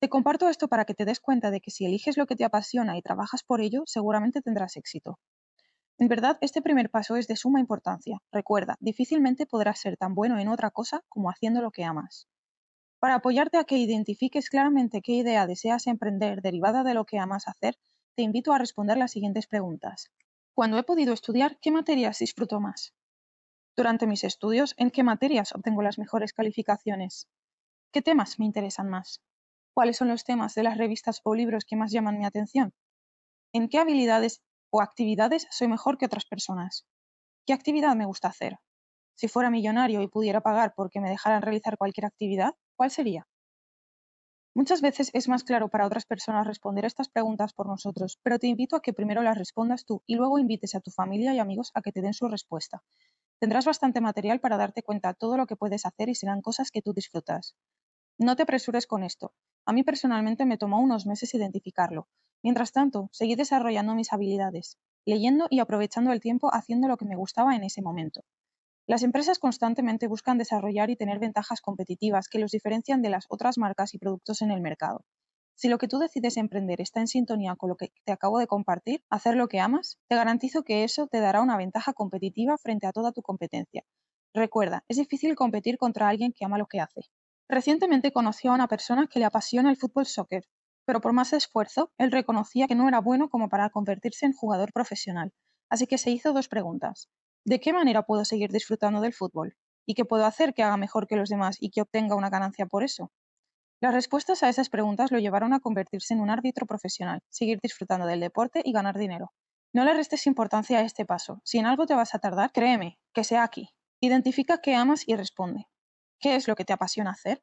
Te comparto esto para que te des cuenta de que si eliges lo que te apasiona y trabajas por ello, seguramente tendrás éxito. En verdad, este primer paso es de suma importancia. Recuerda, difícilmente podrás ser tan bueno en otra cosa como haciendo lo que amas. Para apoyarte a que identifiques claramente qué idea deseas emprender derivada de lo que amas hacer, te invito a responder las siguientes preguntas. Cuando he podido estudiar, ¿qué materias disfruto más? Durante mis estudios, ¿en qué materias obtengo las mejores calificaciones? ¿Qué temas me interesan más? ¿Cuáles son los temas de las revistas o libros que más llaman mi atención? ¿En qué habilidades o actividades soy mejor que otras personas? ¿Qué actividad me gusta hacer? Si fuera millonario y pudiera pagar porque me dejaran realizar cualquier actividad, ¿cuál sería? Muchas veces es más claro para otras personas responder estas preguntas por nosotros, pero te invito a que primero las respondas tú y luego invites a tu familia y amigos a que te den su respuesta. Tendrás bastante material para darte cuenta de todo lo que puedes hacer y serán cosas que tú disfrutas. No te apresures con esto. A mí personalmente me tomó unos meses identificarlo. Mientras tanto, seguí desarrollando mis habilidades, leyendo y aprovechando el tiempo haciendo lo que me gustaba en ese momento. Las empresas constantemente buscan desarrollar y tener ventajas competitivas que los diferencian de las otras marcas y productos en el mercado. Si lo que tú decides emprender está en sintonía con lo que te acabo de compartir, hacer lo que amas, te garantizo que eso te dará una ventaja competitiva frente a toda tu competencia. Recuerda, es difícil competir contra alguien que ama lo que hace. Recientemente conocí a una persona que le apasiona el fútbol soccer, pero por más esfuerzo, él reconocía que no era bueno como para convertirse en jugador profesional, así que se hizo dos preguntas. ¿De qué manera puedo seguir disfrutando del fútbol? ¿Y qué puedo hacer que haga mejor que los demás y que obtenga una ganancia por eso? Las respuestas a esas preguntas lo llevaron a convertirse en un árbitro profesional, seguir disfrutando del deporte y ganar dinero. No le restes importancia a este paso. Si en algo te vas a tardar, créeme, que sea aquí. Identifica qué amas y responde. ¿Qué es lo que te apasiona hacer?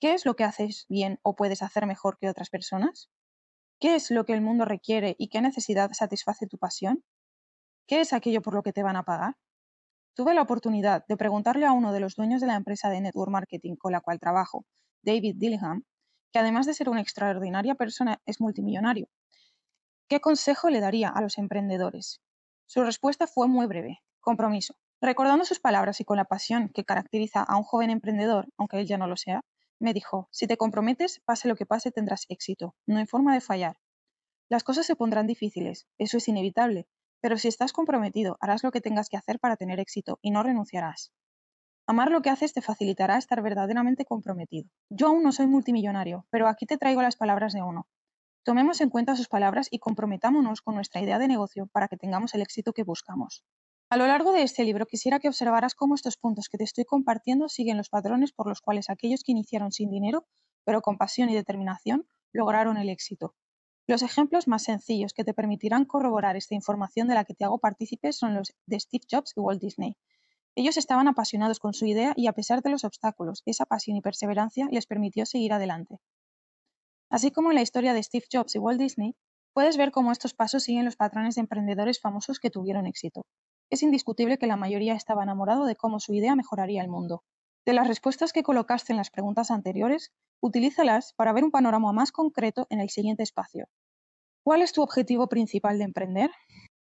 ¿Qué es lo que haces bien o puedes hacer mejor que otras personas? ¿Qué es lo que el mundo requiere y qué necesidad satisface tu pasión? ¿Qué es aquello por lo que te van a pagar? Tuve la oportunidad de preguntarle a uno de los dueños de la empresa de Network Marketing con la cual trabajo, David Dillingham, que además de ser una extraordinaria persona es multimillonario, ¿qué consejo le daría a los emprendedores? Su respuesta fue muy breve, compromiso. Recordando sus palabras y con la pasión que caracteriza a un joven emprendedor, aunque él ya no lo sea, me dijo, si te comprometes, pase lo que pase, tendrás éxito. No hay forma de fallar. Las cosas se pondrán difíciles, eso es inevitable, pero si estás comprometido, harás lo que tengas que hacer para tener éxito y no renunciarás. Amar lo que haces te facilitará estar verdaderamente comprometido. Yo aún no soy multimillonario, pero aquí te traigo las palabras de uno. Tomemos en cuenta sus palabras y comprometámonos con nuestra idea de negocio para que tengamos el éxito que buscamos. A lo largo de este libro quisiera que observaras cómo estos puntos que te estoy compartiendo siguen los patrones por los cuales aquellos que iniciaron sin dinero, pero con pasión y determinación, lograron el éxito. Los ejemplos más sencillos que te permitirán corroborar esta información de la que te hago partícipe son los de Steve Jobs y Walt Disney. Ellos estaban apasionados con su idea y a pesar de los obstáculos, esa pasión y perseverancia les permitió seguir adelante. Así como en la historia de Steve Jobs y Walt Disney, puedes ver cómo estos pasos siguen los patrones de emprendedores famosos que tuvieron éxito. Es indiscutible que la mayoría estaba enamorado de cómo su idea mejoraría el mundo. De las respuestas que colocaste en las preguntas anteriores, utilízalas para ver un panorama más concreto en el siguiente espacio. ¿Cuál es tu objetivo principal de emprender?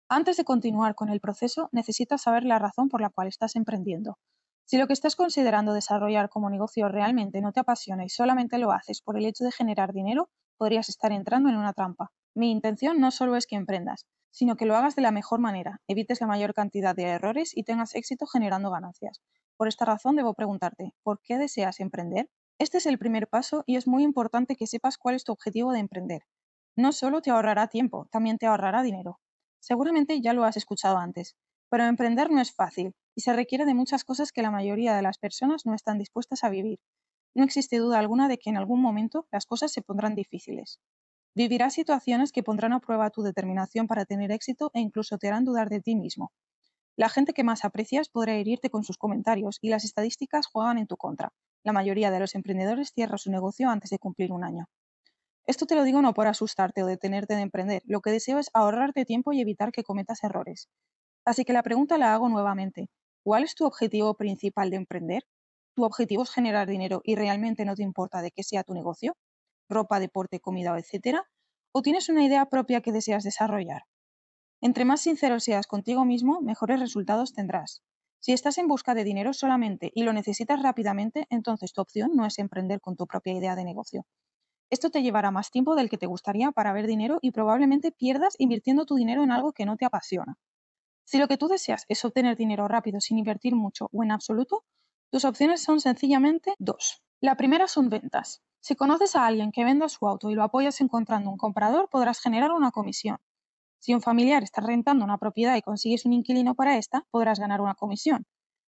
Antes de continuar con el proceso, necesitas saber la razón por la cual estás emprendiendo. Si lo que estás considerando desarrollar como negocio realmente no te apasiona y solamente lo haces por el hecho de generar dinero, podrías estar entrando en una trampa. Mi intención no solo es que emprendas, sino que lo hagas de la mejor manera, evites la mayor cantidad de errores y tengas éxito generando ganancias. Por esta razón debo preguntarte, ¿por qué deseas emprender? Este es el primer paso y es muy importante que sepas cuál es tu objetivo de emprender. No solo te ahorrará tiempo, también te ahorrará dinero. Seguramente ya lo has escuchado antes, pero emprender no es fácil y se requiere de muchas cosas que la mayoría de las personas no están dispuestas a vivir. No existe duda alguna de que en algún momento las cosas se pondrán difíciles. Vivirás situaciones que pondrán a prueba tu determinación para tener éxito e incluso te harán dudar de ti mismo. La gente que más aprecias podrá herirte con sus comentarios y las estadísticas juegan en tu contra. La mayoría de los emprendedores cierra su negocio antes de cumplir un año. Esto te lo digo no por asustarte o detenerte de emprender, lo que deseo es ahorrarte tiempo y evitar que cometas errores. Así que la pregunta la hago nuevamente. ¿Cuál es tu objetivo principal de emprender? ¿Tu objetivo es generar dinero y realmente no te importa de qué sea tu negocio? Ropa, deporte, comida, etcétera, o tienes una idea propia que deseas desarrollar. Entre más sincero seas contigo mismo, mejores resultados tendrás. Si estás en busca de dinero solamente y lo necesitas rápidamente, entonces tu opción no es emprender con tu propia idea de negocio. Esto te llevará más tiempo del que te gustaría para ver dinero y probablemente pierdas invirtiendo tu dinero en algo que no te apasiona. Si lo que tú deseas es obtener dinero rápido sin invertir mucho o en absoluto, tus opciones son sencillamente dos. La primera son ventas. Si conoces a alguien que venda su auto y lo apoyas encontrando un comprador, podrás generar una comisión. Si un familiar está rentando una propiedad y consigues un inquilino para esta, podrás ganar una comisión.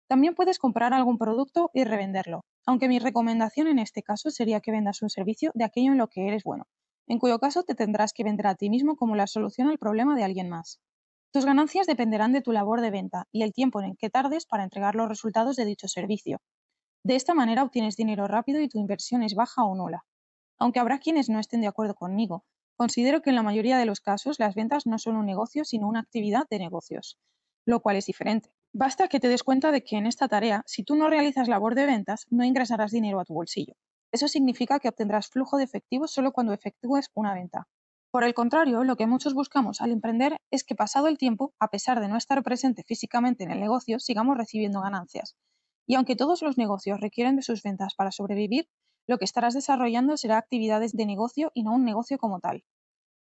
También puedes comprar algún producto y revenderlo, aunque mi recomendación en este caso sería que vendas un servicio de aquello en lo que eres bueno, en cuyo caso te tendrás que vender a ti mismo como la solución al problema de alguien más. Tus ganancias dependerán de tu labor de venta y el tiempo en el que tardes para entregar los resultados de dicho servicio. De esta manera obtienes dinero rápido y tu inversión es baja o nula. aunque habrá quienes no estén de acuerdo conmigo. Considero que en la mayoría de los casos las ventas no son un negocio sino una actividad de negocios, lo cual es diferente. Basta que te des cuenta de que en esta tarea, si tú no realizas labor de ventas, no ingresarás dinero a tu bolsillo. Eso significa que obtendrás flujo de efectivo solo cuando efectúes una venta. Por el contrario, lo que muchos buscamos al emprender es que pasado el tiempo, a pesar de no estar presente físicamente en el negocio, sigamos recibiendo ganancias. Y aunque todos los negocios requieren de sus ventas para sobrevivir, lo que estarás desarrollando será actividades de negocio y no un negocio como tal.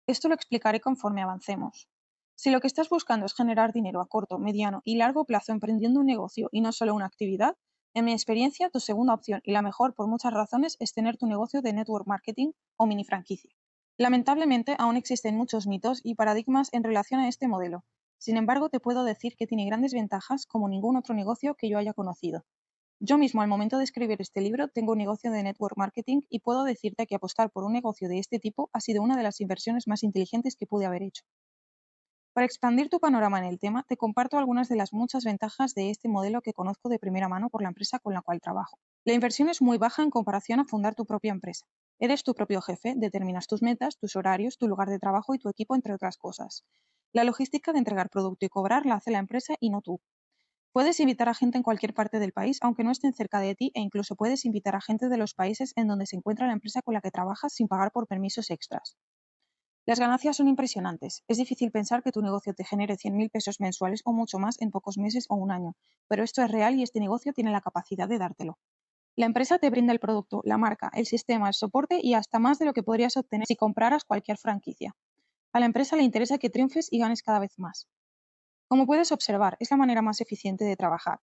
Esto lo explicaré conforme avancemos. Si lo que estás buscando es generar dinero a corto, mediano y largo plazo emprendiendo un negocio y no solo una actividad, en mi experiencia, tu segunda opción y la mejor por muchas razones es tener tu negocio de network marketing o mini franquicia. Lamentablemente, aún existen muchos mitos y paradigmas en relación a este modelo. Sin embargo, te puedo decir que tiene grandes ventajas como ningún otro negocio que yo haya conocido. Yo mismo, al momento de escribir este libro, tengo un negocio de network marketing y puedo decirte que apostar por un negocio de este tipo ha sido una de las inversiones más inteligentes que pude haber hecho. Para expandir tu panorama en el tema, te comparto algunas de las muchas ventajas de este modelo que conozco de primera mano por la empresa con la cual trabajo. La inversión es muy baja en comparación a fundar tu propia empresa. Eres tu propio jefe, determinas tus metas, tus horarios, tu lugar de trabajo y tu equipo, entre otras cosas. La logística de entregar producto y cobrar la hace la empresa y no tú. Puedes invitar a gente en cualquier parte del país, aunque no estén cerca de ti, e incluso puedes invitar a gente de los países en donde se encuentra la empresa con la que trabajas sin pagar por permisos extras. Las ganancias son impresionantes. Es difícil pensar que tu negocio te genere cien mil pesos mensuales o mucho más en pocos meses o un año, pero esto es real y este negocio tiene la capacidad de dártelo. La empresa te brinda el producto, la marca, el sistema, el soporte y hasta más de lo que podrías obtener si compraras cualquier franquicia. A la empresa le interesa que triunfes y ganes cada vez más. Como puedes observar, es la manera más eficiente de trabajar.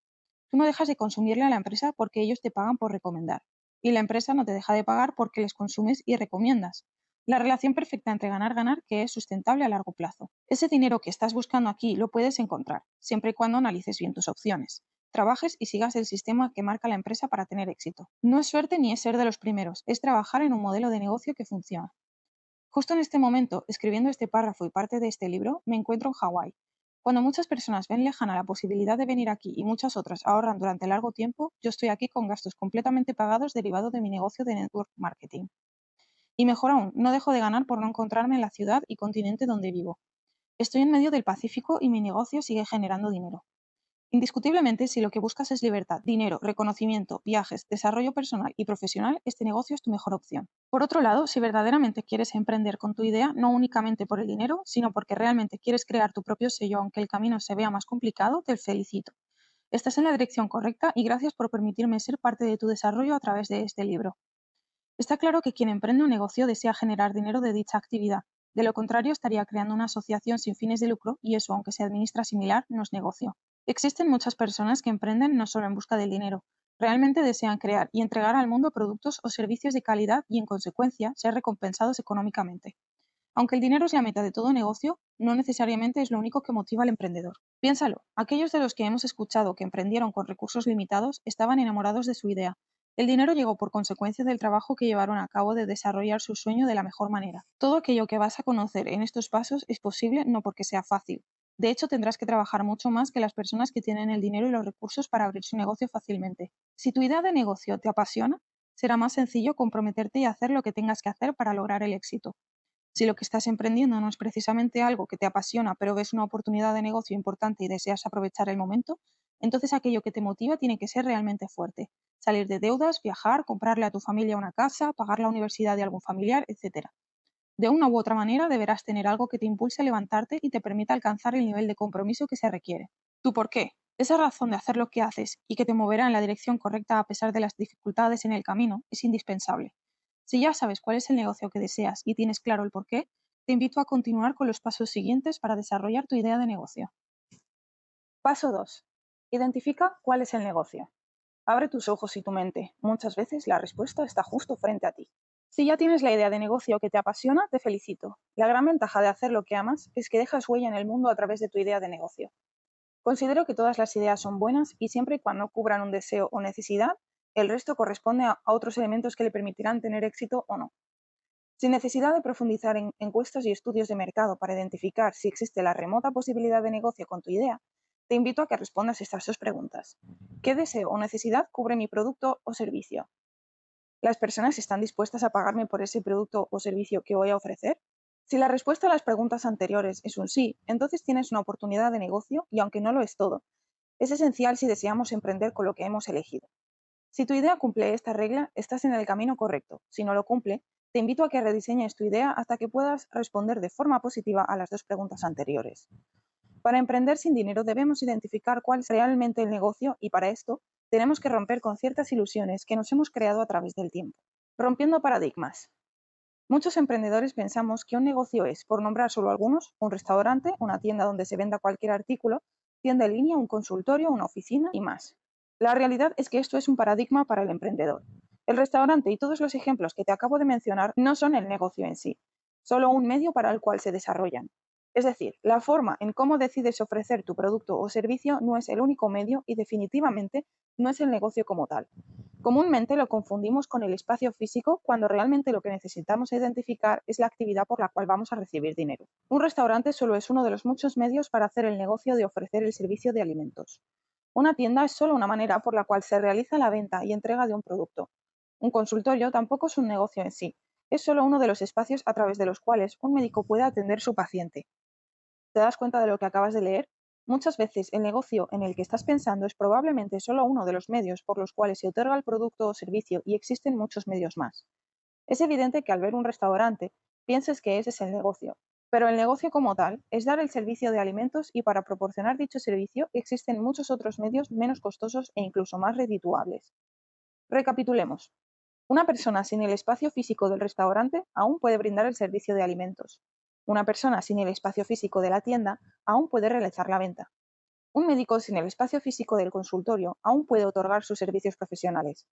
Tú no dejas de consumirle a la empresa porque ellos te pagan por recomendar, y la empresa no te deja de pagar porque les consumes y recomiendas. La relación perfecta entre ganar-ganar que es sustentable a largo plazo. Ese dinero que estás buscando aquí lo puedes encontrar, siempre y cuando analices bien tus opciones, trabajes y sigas el sistema que marca la empresa para tener éxito. No es suerte ni es ser de los primeros, es trabajar en un modelo de negocio que funciona. Justo en este momento, escribiendo este párrafo y parte de este libro, me encuentro en Hawái. Cuando muchas personas ven lejana la posibilidad de venir aquí y muchas otras ahorran durante largo tiempo, yo estoy aquí con gastos completamente pagados derivados de mi negocio de network marketing. Y mejor aún, no dejo de ganar por no encontrarme en la ciudad y continente donde vivo. Estoy en medio del Pacífico y mi negocio sigue generando dinero. Indiscutiblemente, si lo que buscas es libertad, dinero, reconocimiento, viajes, desarrollo personal y profesional, este negocio es tu mejor opción. Por otro lado, si verdaderamente quieres emprender con tu idea, no únicamente por el dinero, sino porque realmente quieres crear tu propio sello, aunque el camino se vea más complicado, te felicito. Estás en la dirección correcta y gracias por permitirme ser parte de tu desarrollo a través de este libro. Está claro que quien emprende un negocio desea generar dinero de dicha actividad. De lo contrario, estaría creando una asociación sin fines de lucro y eso, aunque se administra similar, no es negocio. Existen muchas personas que emprenden no solo en busca del dinero, realmente desean crear y entregar al mundo productos o servicios de calidad y, en consecuencia, ser recompensados económicamente. Aunque el dinero es la meta de todo negocio, no necesariamente es lo único que motiva al emprendedor. Piénsalo, aquellos de los que hemos escuchado que emprendieron con recursos limitados estaban enamorados de su idea. El dinero llegó por consecuencia del trabajo que llevaron a cabo de desarrollar su sueño de la mejor manera. Todo aquello que vas a conocer en estos pasos es posible no porque sea fácil. De hecho, tendrás que trabajar mucho más que las personas que tienen el dinero y los recursos para abrir su negocio fácilmente. Si tu idea de negocio te apasiona, será más sencillo comprometerte y hacer lo que tengas que hacer para lograr el éxito. Si lo que estás emprendiendo no es precisamente algo que te apasiona, pero ves una oportunidad de negocio importante y deseas aprovechar el momento, entonces aquello que te motiva tiene que ser realmente fuerte. Salir de deudas, viajar, comprarle a tu familia una casa, pagar la universidad de algún familiar, etcétera. De una u otra manera deberás tener algo que te impulse a levantarte y te permita alcanzar el nivel de compromiso que se requiere. Tu por qué, esa razón de hacer lo que haces y que te moverá en la dirección correcta a pesar de las dificultades en el camino, es indispensable. Si ya sabes cuál es el negocio que deseas y tienes claro el por qué, te invito a continuar con los pasos siguientes para desarrollar tu idea de negocio. Paso dos. Identifica cuál es el negocio. Abre tus ojos y tu mente. Muchas veces la respuesta está justo frente a ti. Si ya tienes la idea de negocio que te apasiona, te felicito. La gran ventaja de hacer lo que amas es que dejas huella en el mundo a través de tu idea de negocio. Considero que todas las ideas son buenas y siempre y cuando cubran un deseo o necesidad, el resto corresponde a otros elementos que le permitirán tener éxito o no. Sin necesidad de profundizar en encuestas y estudios de mercado para identificar si existe la remota posibilidad de negocio con tu idea, te invito a que respondas estas dos preguntas. ¿Qué deseo o necesidad cubre mi producto o servicio? ¿Las personas están dispuestas a pagarme por ese producto o servicio que voy a ofrecer? Si la respuesta a las preguntas anteriores es un sí, entonces tienes una oportunidad de negocio y aunque no lo es todo, es esencial si deseamos emprender con lo que hemos elegido. Si tu idea cumple esta regla, estás en el camino correcto. Si no lo cumple, te invito a que rediseñes tu idea hasta que puedas responder de forma positiva a las dos preguntas anteriores. Para emprender sin dinero debemos identificar cuál es realmente el negocio y para esto tenemos que romper con ciertas ilusiones que nos hemos creado a través del tiempo. Rompiendo paradigmas. Muchos emprendedores pensamos que un negocio es, por nombrar solo algunos, un restaurante, una tienda donde se venda cualquier artículo, tienda en línea, un consultorio, una oficina y más. La realidad es que esto es un paradigma para el emprendedor. El restaurante y todos los ejemplos que te acabo de mencionar no son el negocio en sí, solo un medio para el cual se desarrollan. Es decir, la forma en cómo decides ofrecer tu producto o servicio no es el único medio y definitivamente no es el negocio como tal. Comúnmente lo confundimos con el espacio físico cuando realmente lo que necesitamos identificar es la actividad por la cual vamos a recibir dinero. Un restaurante solo es uno de los muchos medios para hacer el negocio de ofrecer el servicio de alimentos. Una tienda es solo una manera por la cual se realiza la venta y entrega de un producto. Un consultorio tampoco es un negocio en sí, es solo uno de los espacios a través de los cuales un médico puede atender a su paciente. ¿Te das cuenta de lo que acabas de leer? Muchas veces el negocio en el que estás pensando es probablemente solo uno de los medios por los cuales se otorga el producto o servicio y existen muchos medios más. Es evidente que al ver un restaurante pienses que ese es el negocio, pero el negocio como tal es dar el servicio de alimentos y para proporcionar dicho servicio existen muchos otros medios menos costosos e incluso más redituables. Recapitulemos. Una persona sin el espacio físico del restaurante aún puede brindar el servicio de alimentos. Una persona sin el espacio físico de la tienda aún puede realizar la venta. Un médico sin el espacio físico del consultorio aún puede otorgar sus servicios profesionales.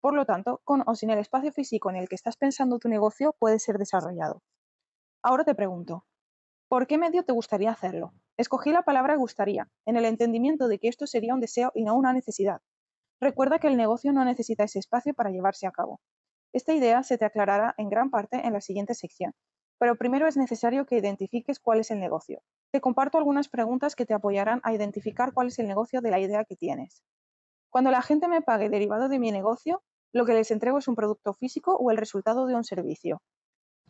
Por lo tanto, con o sin el espacio físico en el que estás pensando tu negocio puede ser desarrollado. Ahora te pregunto, ¿por qué medio te gustaría hacerlo? Escogí la palabra gustaría, en el entendimiento de que esto sería un deseo y no una necesidad. Recuerda que el negocio no necesita ese espacio para llevarse a cabo. Esta idea se te aclarará en gran parte en la siguiente sección. Pero primero es necesario que identifiques cuál es el negocio. Te comparto algunas preguntas que te apoyarán a identificar cuál es el negocio de la idea que tienes. Cuando la gente me pague derivado de mi negocio, lo que les entrego es un producto físico o el resultado de un servicio.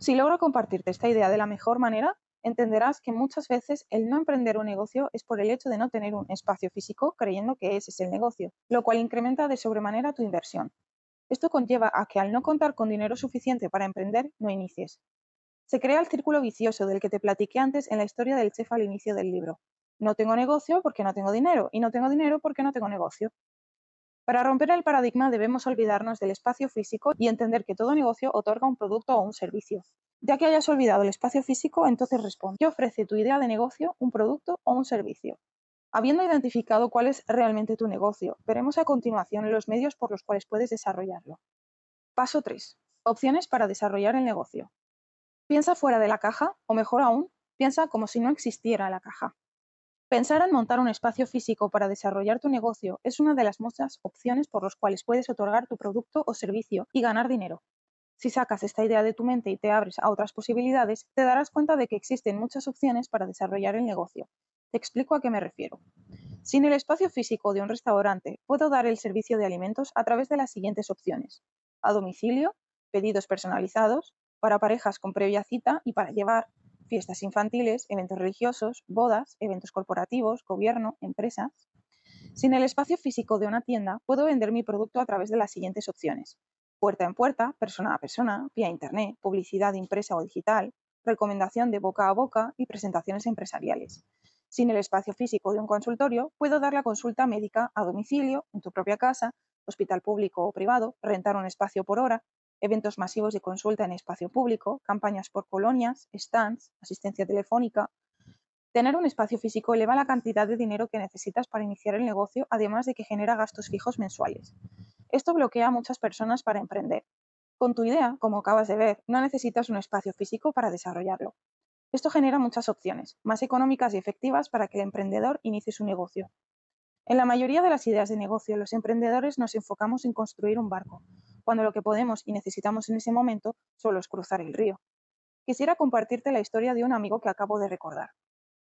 Si logro compartirte esta idea de la mejor manera, entenderás que muchas veces el no emprender un negocio es por el hecho de no tener un espacio físico creyendo que ese es el negocio, lo cual incrementa de sobremanera tu inversión. Esto conlleva a que al no contar con dinero suficiente para emprender, no inicies. Se crea el círculo vicioso del que te platiqué antes en la historia del chef al inicio del libro. No tengo negocio porque no tengo dinero y no tengo dinero porque no tengo negocio. Para romper el paradigma debemos olvidarnos del espacio físico y entender que todo negocio otorga un producto o un servicio. Ya que hayas olvidado el espacio físico, entonces responde. ¿Qué ofrece tu idea de negocio, un producto o un servicio? Habiendo identificado cuál es realmente tu negocio, veremos a continuación los medios por los cuales puedes desarrollarlo. Paso tres. Opciones para desarrollar el negocio. Piensa fuera de la caja, o mejor aún, piensa como si no existiera la caja. Pensar en montar un espacio físico para desarrollar tu negocio es una de las muchas opciones por las cuales puedes otorgar tu producto o servicio y ganar dinero. Si sacas esta idea de tu mente y te abres a otras posibilidades, te darás cuenta de que existen muchas opciones para desarrollar el negocio. Te explico a qué me refiero. Sin el espacio físico de un restaurante, puedo dar el servicio de alimentos a través de las siguientes opciones. A domicilio, pedidos personalizados, para parejas con previa cita y para llevar, fiestas infantiles, eventos religiosos, bodas, eventos corporativos, gobierno, empresas. Sin el espacio físico de una tienda, puedo vender mi producto a través de las siguientes opciones. Puerta en puerta, persona a persona, vía internet, publicidad impresa o digital, recomendación de boca a boca y presentaciones empresariales. Sin el espacio físico de un consultorio, puedo dar la consulta médica a domicilio, en tu propia casa, hospital público o privado, rentar un espacio por hora, eventos masivos de consulta en espacio público, campañas por colonias, stands, asistencia telefónica. Tener un espacio físico eleva la cantidad de dinero que necesitas para iniciar el negocio, además de que genera gastos fijos mensuales. Esto bloquea a muchas personas para emprender. Con tu idea, como acabas de ver, no necesitas un espacio físico para desarrollarlo. Esto genera muchas opciones, más económicas y efectivas para que el emprendedor inicie su negocio. En la mayoría de las ideas de negocio, los emprendedores nos enfocamos en construir un barco, cuando lo que podemos y necesitamos en ese momento solo es cruzar el río. Quisiera compartirte la historia de un amigo que acabo de recordar.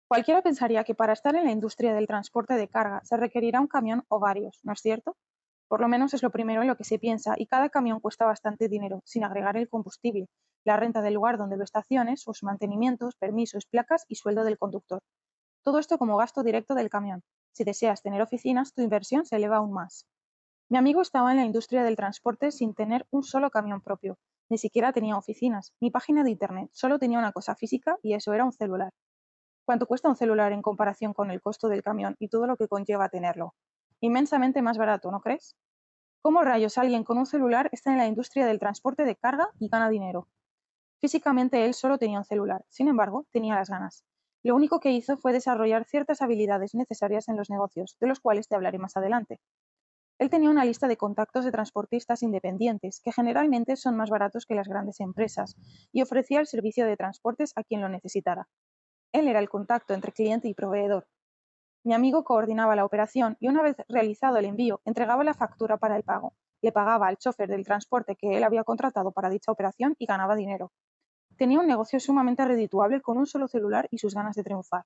Cualquiera pensaría que para estar en la industria del transporte de carga se requerirá un camión o varios, ¿no es cierto? Por lo menos es lo primero en lo que se piensa, y cada camión cuesta bastante dinero, sin agregar el combustible, la renta del lugar donde lo estaciones, sus mantenimientos, permisos, placas y sueldo del conductor. Todo esto como gasto directo del camión. Si deseas tener oficinas, tu inversión se eleva aún más. Mi amigo estaba en la industria del transporte sin tener un solo camión propio. Ni siquiera tenía oficinas, ni página de internet, solo tenía una cosa física y eso era un celular. ¿Cuánto cuesta un celular en comparación con el costo del camión y todo lo que conlleva tenerlo? Inmensamente más barato, ¿no crees? ¿Cómo rayos alguien con un celular está en la industria del transporte de carga y gana dinero? Físicamente él solo tenía un celular, sin embargo, tenía las ganas. Lo único que hizo fue desarrollar ciertas habilidades necesarias en los negocios, de los cuales te hablaré más adelante. Él tenía una lista de contactos de transportistas independientes, que generalmente son más baratos que las grandes empresas, y ofrecía el servicio de transportes a quien lo necesitara. Él era el contacto entre cliente y proveedor. Mi amigo coordinaba la operación y una vez realizado el envío, entregaba la factura para el pago. Le pagaba al chofer del transporte que él había contratado para dicha operación y ganaba dinero. Tenía un negocio sumamente redituable con un solo celular y sus ganas de triunfar.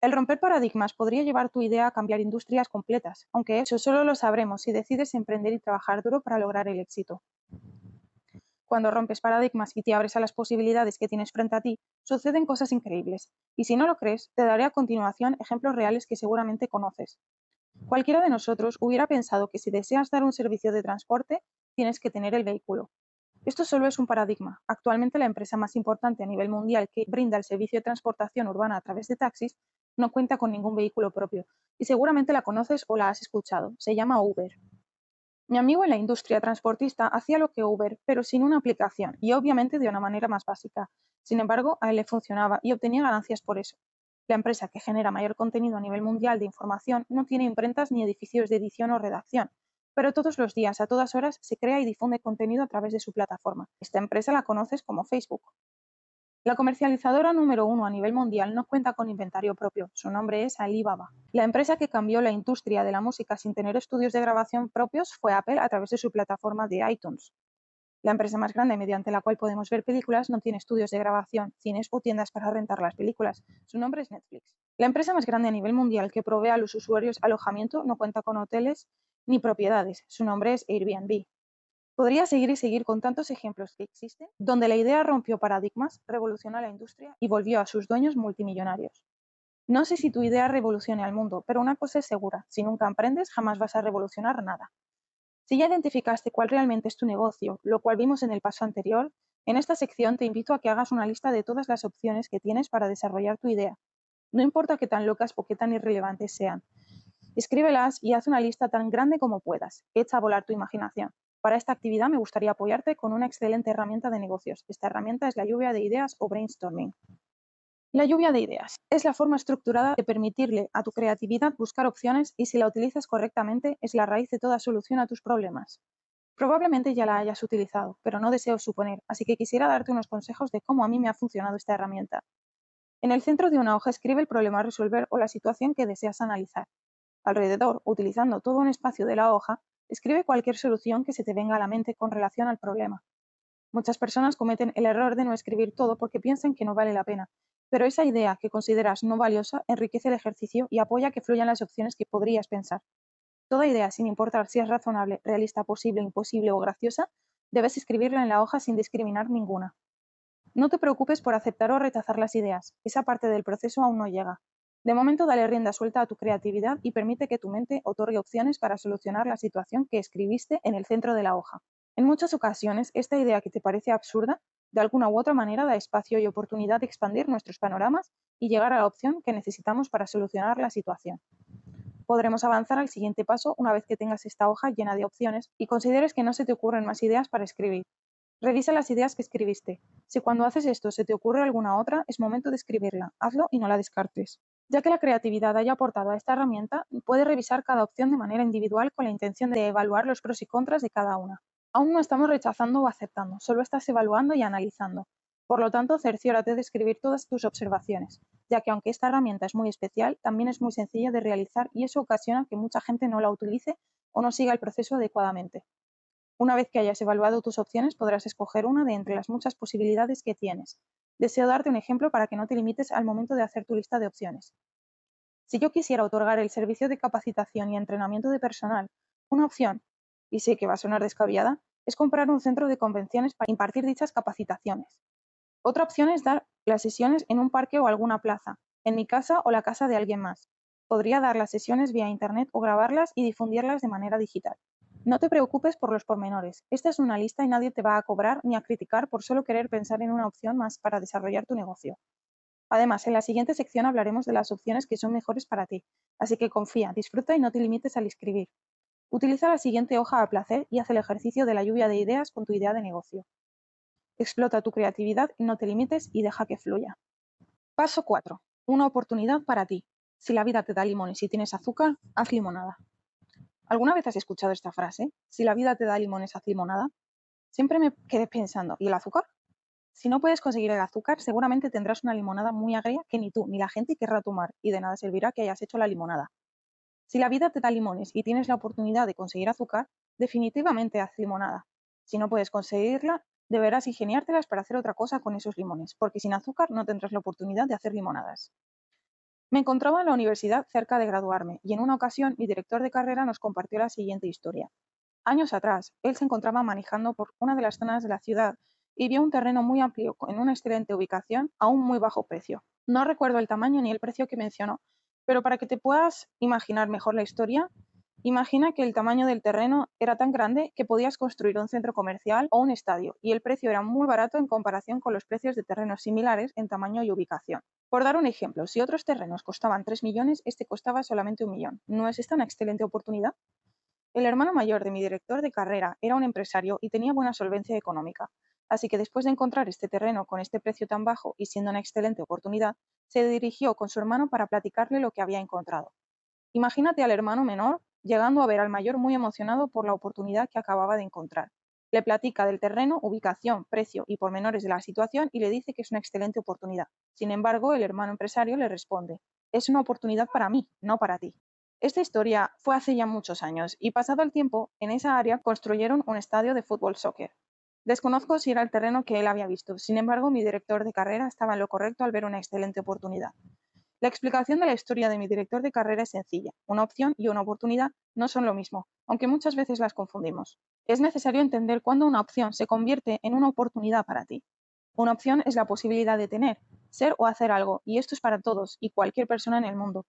El romper paradigmas podría llevar tu idea a cambiar industrias completas, aunque eso solo lo sabremos si decides emprender y trabajar duro para lograr el éxito. Cuando rompes paradigmas y te abres a las posibilidades que tienes frente a ti, suceden cosas increíbles. Y si no lo crees, te daré a continuación ejemplos reales que seguramente conoces. Cualquiera de nosotros hubiera pensado que si deseas dar un servicio de transporte, tienes que tener el vehículo. Esto solo es un paradigma. Actualmente la empresa más importante a nivel mundial que brinda el servicio de transportación urbana a través de taxis no cuenta con ningún vehículo propio. Y seguramente la conoces o la has escuchado. Se llama Uber. Mi amigo en la industria transportista hacía lo que Uber, pero sin una aplicación y obviamente de una manera más básica. Sin embargo, a él le funcionaba y obtenía ganancias por eso. La empresa que genera mayor contenido a nivel mundial de información no tiene imprentas ni edificios de edición o redacción, pero todos los días, a todas horas, se crea y difunde contenido a través de su plataforma. Esta empresa la conoces como Facebook. La comercializadora número uno a nivel mundial no cuenta con inventario propio. Su nombre es Alibaba. La empresa que cambió la industria de la música sin tener estudios de grabación propios fue Apple a través de su plataforma de iTunes. La empresa más grande mediante la cual podemos ver películas no tiene estudios de grabación, cines o tiendas para rentar las películas. Su nombre es Netflix. La empresa más grande a nivel mundial que provee a los usuarios alojamiento no cuenta con hoteles ni propiedades. Su nombre es Airbnb. Podría seguir y seguir con tantos ejemplos que existen, donde la idea rompió paradigmas, revolucionó la industria y volvió a sus dueños multimillonarios. No sé si tu idea revolucione al mundo, pero una cosa es segura, si nunca emprendes jamás vas a revolucionar nada. Si ya identificaste cuál realmente es tu negocio, lo cual vimos en el paso anterior, en esta sección te invito a que hagas una lista de todas las opciones que tienes para desarrollar tu idea. No importa qué tan locas o qué tan irrelevantes sean. Escríbelas y haz una lista tan grande como puedas. Echa a volar tu imaginación. Para esta actividad me gustaría apoyarte con una excelente herramienta de negocios. Esta herramienta es la lluvia de ideas o brainstorming. La lluvia de ideas es la forma estructurada de permitirle a tu creatividad buscar opciones y si la utilizas correctamente es la raíz de toda solución a tus problemas. Probablemente ya la hayas utilizado, pero no deseo suponer, así que quisiera darte unos consejos de cómo a mí me ha funcionado esta herramienta. En el centro de una hoja escribe el problema a resolver o la situación que deseas analizar. Alrededor, utilizando todo un espacio de la hoja, escribe cualquier solución que se te venga a la mente con relación al problema. Muchas personas cometen el error de no escribir todo porque piensan que no vale la pena, pero esa idea que consideras no valiosa enriquece el ejercicio y apoya que fluyan las opciones que podrías pensar. Toda idea, sin importar si es razonable, realista, posible, imposible o graciosa, debes escribirla en la hoja sin discriminar ninguna. No te preocupes por aceptar o rechazar las ideas, esa parte del proceso aún no llega. De momento, dale rienda suelta a tu creatividad y permite que tu mente otorgue opciones para solucionar la situación que escribiste en el centro de la hoja. En muchas ocasiones, esta idea que te parece absurda, de alguna u otra manera da espacio y oportunidad de expandir nuestros panoramas y llegar a la opción que necesitamos para solucionar la situación. Podremos avanzar al siguiente paso una vez que tengas esta hoja llena de opciones y consideres que no se te ocurren más ideas para escribir. Revisa las ideas que escribiste. Si cuando haces esto se te ocurre alguna otra, es momento de escribirla. Hazlo y no la descartes. Ya que la creatividad haya aportado a esta herramienta, puedes revisar cada opción de manera individual con la intención de evaluar los pros y contras de cada una. Aún no estamos rechazando o aceptando, solo estás evaluando y analizando. Por lo tanto, cerciórate de escribir todas tus observaciones, ya que aunque esta herramienta es muy especial, también es muy sencilla de realizar y eso ocasiona que mucha gente no la utilice o no siga el proceso adecuadamente. Una vez que hayas evaluado tus opciones, podrás escoger una de entre las muchas posibilidades que tienes. Deseo darte un ejemplo para que no te limites al momento de hacer tu lista de opciones. Si yo quisiera otorgar el servicio de capacitación y entrenamiento de personal, una opción y sé que va a sonar descabellada, es comprar un centro de convenciones para impartir dichas capacitaciones. Otra opción es dar las sesiones en un parque o alguna plaza, en mi casa o la casa de alguien más. Podría dar las sesiones vía internet o grabarlas y difundirlas de manera digital. No te preocupes por los pormenores. Esta es una lista y nadie te va a cobrar ni a criticar por solo querer pensar en una opción más para desarrollar tu negocio. Además, en la siguiente sección hablaremos de las opciones que son mejores para ti. Así que confía, disfruta y no te limites al escribir. Utiliza la siguiente hoja a placer y haz el ejercicio de la lluvia de ideas con tu idea de negocio. Explota tu creatividad, no te limites y deja que fluya. Paso cuatro. Una oportunidad para ti. Si la vida te da limón y si tienes azúcar, haz limonada. ¿Alguna vez has escuchado esta frase? Si la vida te da limones, haz limonada. Siempre me quedé pensando, ¿y el azúcar? Si no puedes conseguir el azúcar, seguramente tendrás una limonada muy agria que ni tú ni la gente querrá tomar y de nada servirá que hayas hecho la limonada. Si la vida te da limones y tienes la oportunidad de conseguir azúcar, definitivamente haz limonada. Si no puedes conseguirla, deberás ingeniártelas para hacer otra cosa con esos limones, porque sin azúcar no tendrás la oportunidad de hacer limonadas. Me encontraba en la universidad cerca de graduarme y en una ocasión mi director de carrera nos compartió la siguiente historia. Años atrás, él se encontraba manejando por una de las zonas de la ciudad y vio un terreno muy amplio en una excelente ubicación a un muy bajo precio. No recuerdo el tamaño ni el precio que mencionó, pero para que te puedas imaginar mejor la historia, imagina que el tamaño del terreno era tan grande que podías construir un centro comercial o un estadio y el precio era muy barato en comparación con los precios de terrenos similares en tamaño y ubicación. Por dar un ejemplo, si otros terrenos costaban tres millones, este costaba solamente un millón. ¿No es esta una excelente oportunidad? El hermano mayor de mi director de carrera era un empresario y tenía buena solvencia económica. Así que después de encontrar este terreno con este precio tan bajo y siendo una excelente oportunidad, se dirigió con su hermano para platicarle lo que había encontrado. Imagínate al hermano menor llegando a ver al mayor muy emocionado por la oportunidad que acababa de encontrar. Le platica del terreno, ubicación, precio y pormenores de la situación y le dice que es una excelente oportunidad. Sin embargo, el hermano empresario le responde, es una oportunidad para mí, no para ti. Esta historia fue hace ya muchos años y pasado el tiempo, en esa área construyeron un estadio de fútbol soccer. Desconozco si era el terreno que él había visto, sin embargo, mi director de carrera estaba en lo correcto al ver una excelente oportunidad. La explicación de la historia de mi director de carrera es sencilla. Una opción y una oportunidad no son lo mismo, aunque muchas veces las confundimos. Es necesario entender cuándo una opción se convierte en una oportunidad para ti. Una opción es la posibilidad de tener, ser o hacer algo, y esto es para todos y cualquier persona en el mundo.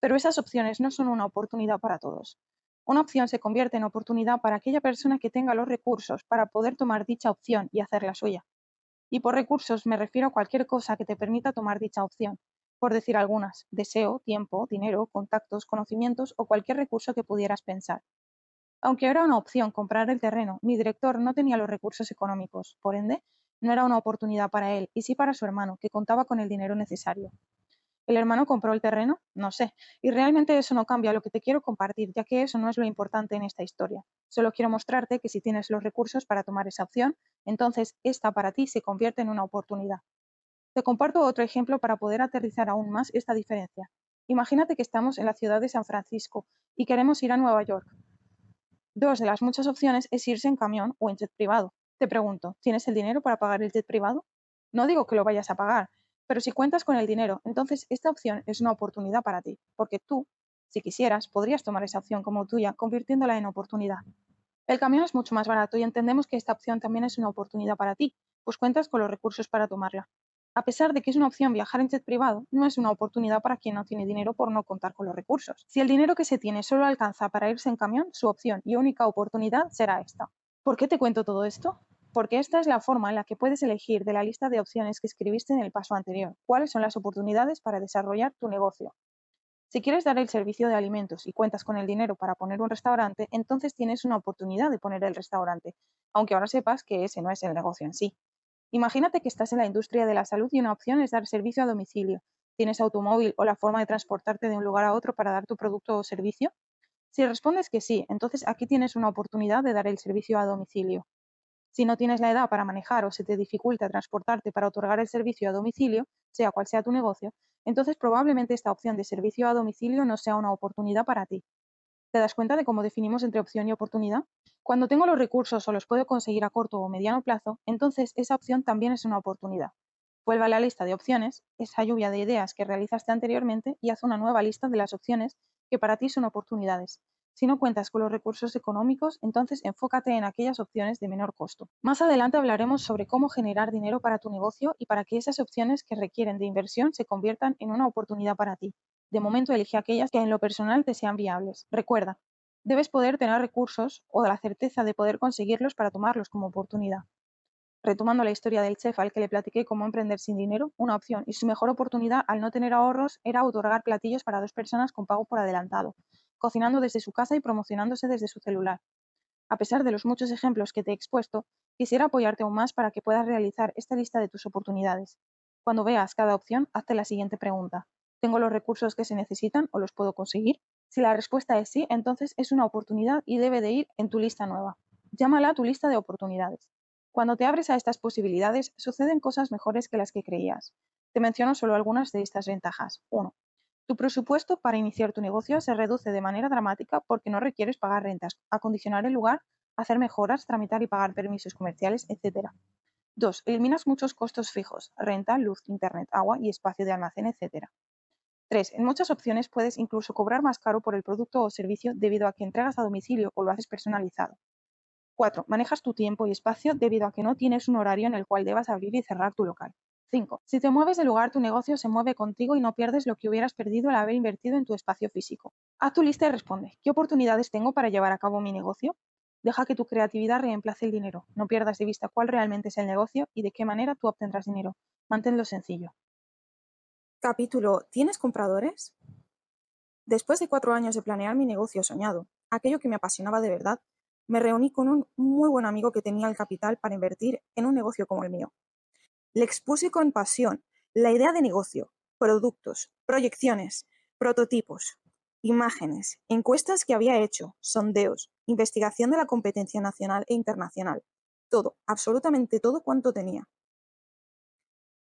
Pero esas opciones no son una oportunidad para todos. Una opción se convierte en oportunidad para aquella persona que tenga los recursos para poder tomar dicha opción y hacerla suya. Y por recursos me refiero a cualquier cosa que te permita tomar dicha opción, por decir algunas, deseo, tiempo, dinero, contactos, conocimientos o cualquier recurso que pudieras pensar. Aunque era una opción comprar el terreno, mi director no tenía los recursos económicos, por ende, no era una oportunidad para él y sí para su hermano, que contaba con el dinero necesario. ¿El hermano compró el terreno? No sé. Y realmente eso no cambia lo que te quiero compartir, ya que eso no es lo importante en esta historia. Solo quiero mostrarte que si tienes los recursos para tomar esa opción, entonces esta para ti se convierte en una oportunidad. Te comparto otro ejemplo para poder aterrizar aún más esta diferencia. Imagínate que estamos en la ciudad de San Francisco y queremos ir a Nueva York. Dos de las muchas opciones es irse en camión o en jet privado. Te pregunto, ¿tienes el dinero para pagar el jet privado? No digo que lo vayas a pagar. Pero si cuentas con el dinero, entonces esta opción es una oportunidad para ti, porque tú, si quisieras, podrías tomar esa opción como tuya, convirtiéndola en oportunidad. El camión es mucho más barato y entendemos que esta opción también es una oportunidad para ti, pues cuentas con los recursos para tomarla. A pesar de que es una opción viajar en jet privado, no es una oportunidad para quien no tiene dinero por no contar con los recursos. Si el dinero que se tiene solo alcanza para irse en camión, su opción y única oportunidad será esta. ¿Por qué te cuento todo esto? Porque esta es la forma en la que puedes elegir de la lista de opciones que escribiste en el paso anterior, cuáles son las oportunidades para desarrollar tu negocio. Si quieres dar el servicio de alimentos y cuentas con el dinero para poner un restaurante, entonces tienes una oportunidad de poner el restaurante, aunque ahora sepas que ese no es el negocio en sí. Imagínate que estás en la industria de la salud y una opción es dar servicio a domicilio. ¿Tienes automóvil o la forma de transportarte de un lugar a otro para dar tu producto o servicio? Si respondes que sí, entonces aquí tienes una oportunidad de dar el servicio a domicilio. Si no tienes la edad para manejar o se te dificulta transportarte para otorgar el servicio a domicilio, sea cual sea tu negocio, entonces probablemente esta opción de servicio a domicilio no sea una oportunidad para ti. ¿Te das cuenta de cómo definimos entre opción y oportunidad? Cuando tengo los recursos o los puedo conseguir a corto o mediano plazo, entonces esa opción también es una oportunidad. Vuelve a la lista de opciones, esa lluvia de ideas que realizaste anteriormente y haz una nueva lista de las opciones que para ti son oportunidades. Si no cuentas con los recursos económicos, entonces enfócate en aquellas opciones de menor costo. Más adelante hablaremos sobre cómo generar dinero para tu negocio y para que esas opciones que requieren de inversión se conviertan en una oportunidad para ti. De momento elige aquellas que en lo personal te sean viables. Recuerda, debes poder tener recursos o la certeza de poder conseguirlos para tomarlos como oportunidad. Retomando la historia del chef al que le platiqué cómo emprender sin dinero, una opción y su mejor oportunidad al no tener ahorros era otorgar platillos para dos personas con pago por adelantado, cocinando desde su casa y promocionándose desde su celular. A pesar de los muchos ejemplos que te he expuesto, quisiera apoyarte aún más para que puedas realizar esta lista de tus oportunidades. Cuando veas cada opción, hazte la siguiente pregunta. ¿Tengo los recursos que se necesitan o los puedo conseguir? Si la respuesta es sí, entonces es una oportunidad y debe de ir en tu lista nueva. Llámala tu lista de oportunidades. Cuando te abres a estas posibilidades, suceden cosas mejores que las que creías. Te menciono solo algunas de estas ventajas. uno. Tu presupuesto para iniciar tu negocio se reduce de manera dramática porque no requieres pagar rentas, acondicionar el lugar, hacer mejoras, tramitar y pagar permisos comerciales, etcétera. dos. Eliminas muchos costos fijos, renta, luz, internet, agua y espacio de almacén, etcétera. tres. En muchas opciones puedes incluso cobrar más caro por el producto o servicio debido a que entregas a domicilio o lo haces personalizado. cuatro. Manejas tu tiempo y espacio debido a que no tienes un horario en el cual debas abrir y cerrar tu local. cinco. Si te mueves de lugar, tu negocio se mueve contigo y no pierdes lo que hubieras perdido al haber invertido en tu espacio físico. Haz tu lista y responde. ¿Qué oportunidades tengo para llevar a cabo mi negocio? Deja que tu creatividad reemplace el dinero. No pierdas de vista cuál realmente es el negocio y de qué manera tú obtendrás dinero. Manténlo sencillo. Capítulo ¿Tienes compradores? Después de cuatro años de planear mi negocio soñado, aquello que me apasionaba de verdad, me reuní con un muy buen amigo que tenía el capital para invertir en un negocio como el mío. Le expuse con pasión la idea de negocio, productos, proyecciones, prototipos, imágenes, encuestas que había hecho, sondeos, investigación de la competencia nacional e internacional. Todo, absolutamente todo cuanto tenía.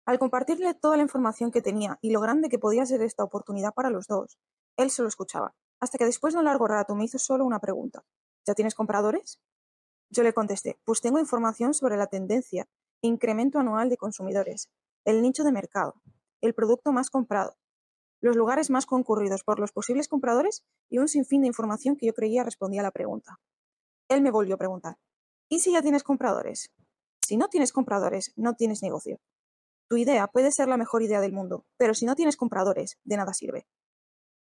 Al compartirle toda la información que tenía y lo grande que podía ser esta oportunidad para los dos, él solo escuchaba, hasta que después de un largo rato me hizo solo una pregunta. ¿Ya tienes compradores? Yo le contesté, pues tengo información sobre la tendencia incremento anual de consumidores, el nicho de mercado, el producto más comprado, los lugares más concurridos por los posibles compradores y un sinfín de información que yo creía respondía a la pregunta. Él me volvió a preguntar, ¿y si ya tienes compradores? Si no tienes compradores, no tienes negocio. Tu idea puede ser la mejor idea del mundo, pero si no tienes compradores, de nada sirve.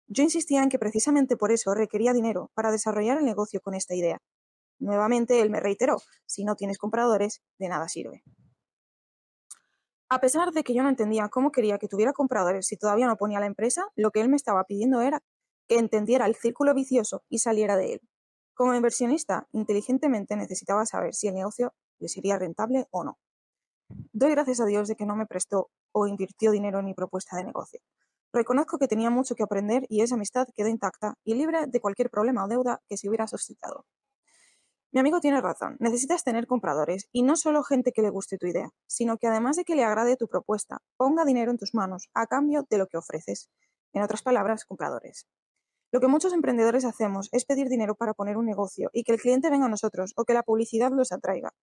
Yo insistía en que precisamente por eso requería dinero para desarrollar el negocio con esta idea. Nuevamente él me reiteró, si no tienes compradores, de nada sirve. A pesar de que yo no entendía cómo quería que tuviera compradores si todavía no ponía la empresa, lo que él me estaba pidiendo era que entendiera el círculo vicioso y saliera de él. Como inversionista, inteligentemente necesitaba saber si el negocio le sería rentable o no. Doy gracias a Dios de que no me prestó o invirtió dinero en mi propuesta de negocio. Reconozco que tenía mucho que aprender y esa amistad quedó intacta y libre de cualquier problema o deuda que se hubiera suscitado. Mi amigo tiene razón, necesitas tener compradores y no solo gente que le guste tu idea, sino que además de que le agrade tu propuesta, ponga dinero en tus manos a cambio de lo que ofreces. En otras palabras, compradores. Lo que muchos emprendedores hacemos es pedir dinero para poner un negocio y que el cliente venga a nosotros o que la publicidad los atraiga.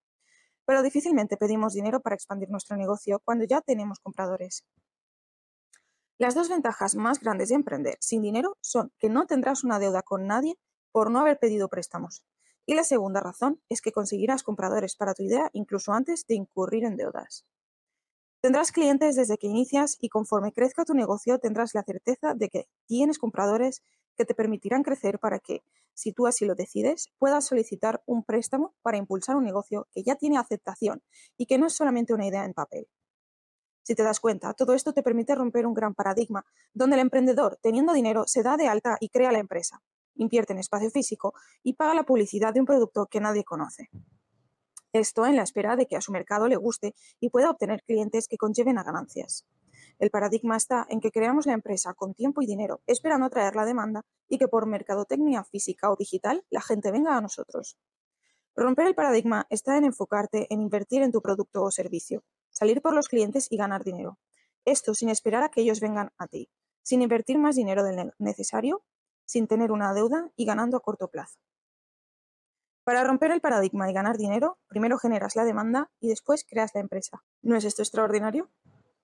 Pero difícilmente pedimos dinero para expandir nuestro negocio cuando ya tenemos compradores. Las dos ventajas más grandes de emprender sin dinero son que no tendrás una deuda con nadie por no haber pedido préstamos. Y la segunda razón es que conseguirás compradores para tu idea incluso antes de incurrir en deudas. Tendrás clientes desde que inicias y conforme crezca tu negocio tendrás la certeza de que tienes compradores que te permitirán crecer para que, si tú así lo decides, puedas solicitar un préstamo para impulsar un negocio que ya tiene aceptación y que no es solamente una idea en papel. Si te das cuenta, todo esto te permite romper un gran paradigma donde el emprendedor, teniendo dinero, se da de alta y crea la empresa. Invierte en espacio físico y paga la publicidad de un producto que nadie conoce. Esto en la espera de que a su mercado le guste y pueda obtener clientes que conlleven a ganancias. El paradigma está en que creamos la empresa con tiempo y dinero, esperando atraer la demanda y que por mercadotecnia física o digital la gente venga a nosotros. Romper el paradigma está en enfocarte en invertir en tu producto o servicio, salir por los clientes y ganar dinero. Esto sin esperar a que ellos vengan a ti, sin invertir más dinero del necesario, sin tener una deuda y ganando a corto plazo. Para romper el paradigma y ganar dinero, primero generas la demanda y después creas la empresa. ¿No es esto extraordinario?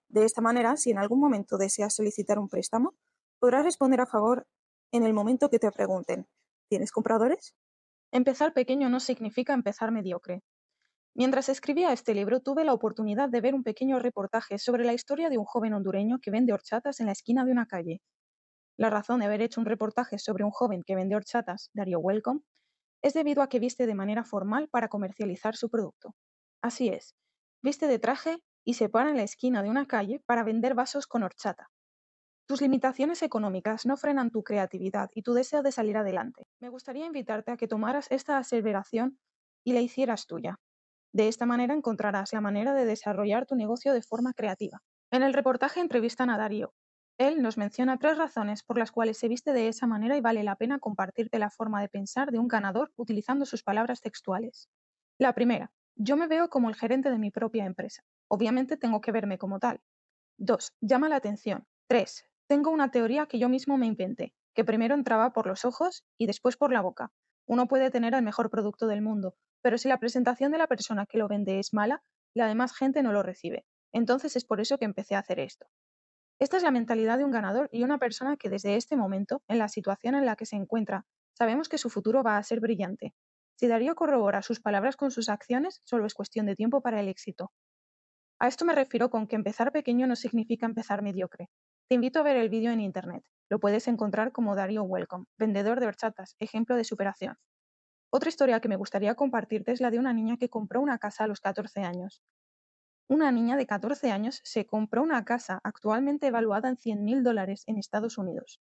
De esta manera, si en algún momento deseas solicitar un préstamo, podrás responder a favor en el momento que te pregunten, ¿Tienes compradores? Empezar pequeño no significa empezar mediocre. Mientras escribía este libro, tuve la oportunidad de ver un pequeño reportaje sobre la historia de un joven hondureño que vende horchatas en la esquina de una calle. La razón de haber hecho un reportaje sobre un joven que vende horchatas, Darío Welcome, es debido a que viste de manera formal para comercializar su producto. Así es, viste de traje y se para en la esquina de una calle para vender vasos con horchata. Tus limitaciones económicas no frenan tu creatividad y tu deseo de salir adelante. Me gustaría invitarte a que tomaras esta aseveración y la hicieras tuya. De esta manera encontrarás la manera de desarrollar tu negocio de forma creativa. En el reportaje entrevistan a Darío. Él nos menciona tres razones por las cuales se viste de esa manera y vale la pena compartirte la forma de pensar de un ganador utilizando sus palabras textuales. La primera, yo me veo como el gerente de mi propia empresa. Obviamente tengo que verme como tal. Dos, llama la atención. Tres, tengo una teoría que yo mismo me inventé, que primero entraba por los ojos y después por la boca. Uno puede tener el mejor producto del mundo, pero si la presentación de la persona que lo vende es mala, la demás gente no lo recibe. Entonces es por eso que empecé a hacer esto. Esta es la mentalidad de un ganador y una persona que desde este momento, en la situación en la que se encuentra, sabemos que su futuro va a ser brillante. Si Darío corrobora sus palabras con sus acciones, solo es cuestión de tiempo para el éxito. A esto me refiero con que empezar pequeño no significa empezar mediocre. Te invito a ver el vídeo en internet. Lo puedes encontrar como Darío Welcome, vendedor de horchatas, ejemplo de superación. Otra historia que me gustaría compartirte es la de una niña que compró una casa a los catorce años. Una niña de catorce años se compró una casa actualmente evaluada en cien mil dólares en Estados Unidos.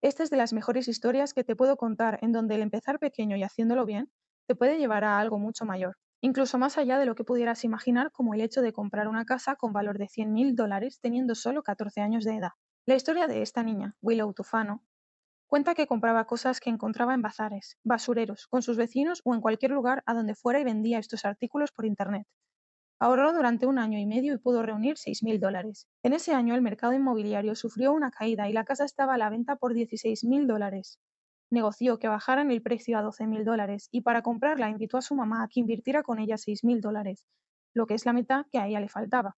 Esta es de las mejores historias que te puedo contar, en donde el empezar pequeño y haciéndolo bien te puede llevar a algo mucho mayor, incluso más allá de lo que pudieras imaginar, como el hecho de comprar una casa con valor de cien mil dólares teniendo solo catorce años de edad. La historia de esta niña, Willow Tufano, cuenta que compraba cosas que encontraba en bazares, basureros, con sus vecinos o en cualquier lugar a donde fuera y vendía estos artículos por internet. Ahorró durante un año y medio y pudo reunir seis mil dólares. En ese año el mercado inmobiliario sufrió una caída y la casa estaba a la venta por dieciséis mil dólares. Negoció que bajaran el precio a doce mil dólares y para comprarla invitó a su mamá a que invirtiera con ella seis mil dólares, lo que es la mitad que a ella le faltaba.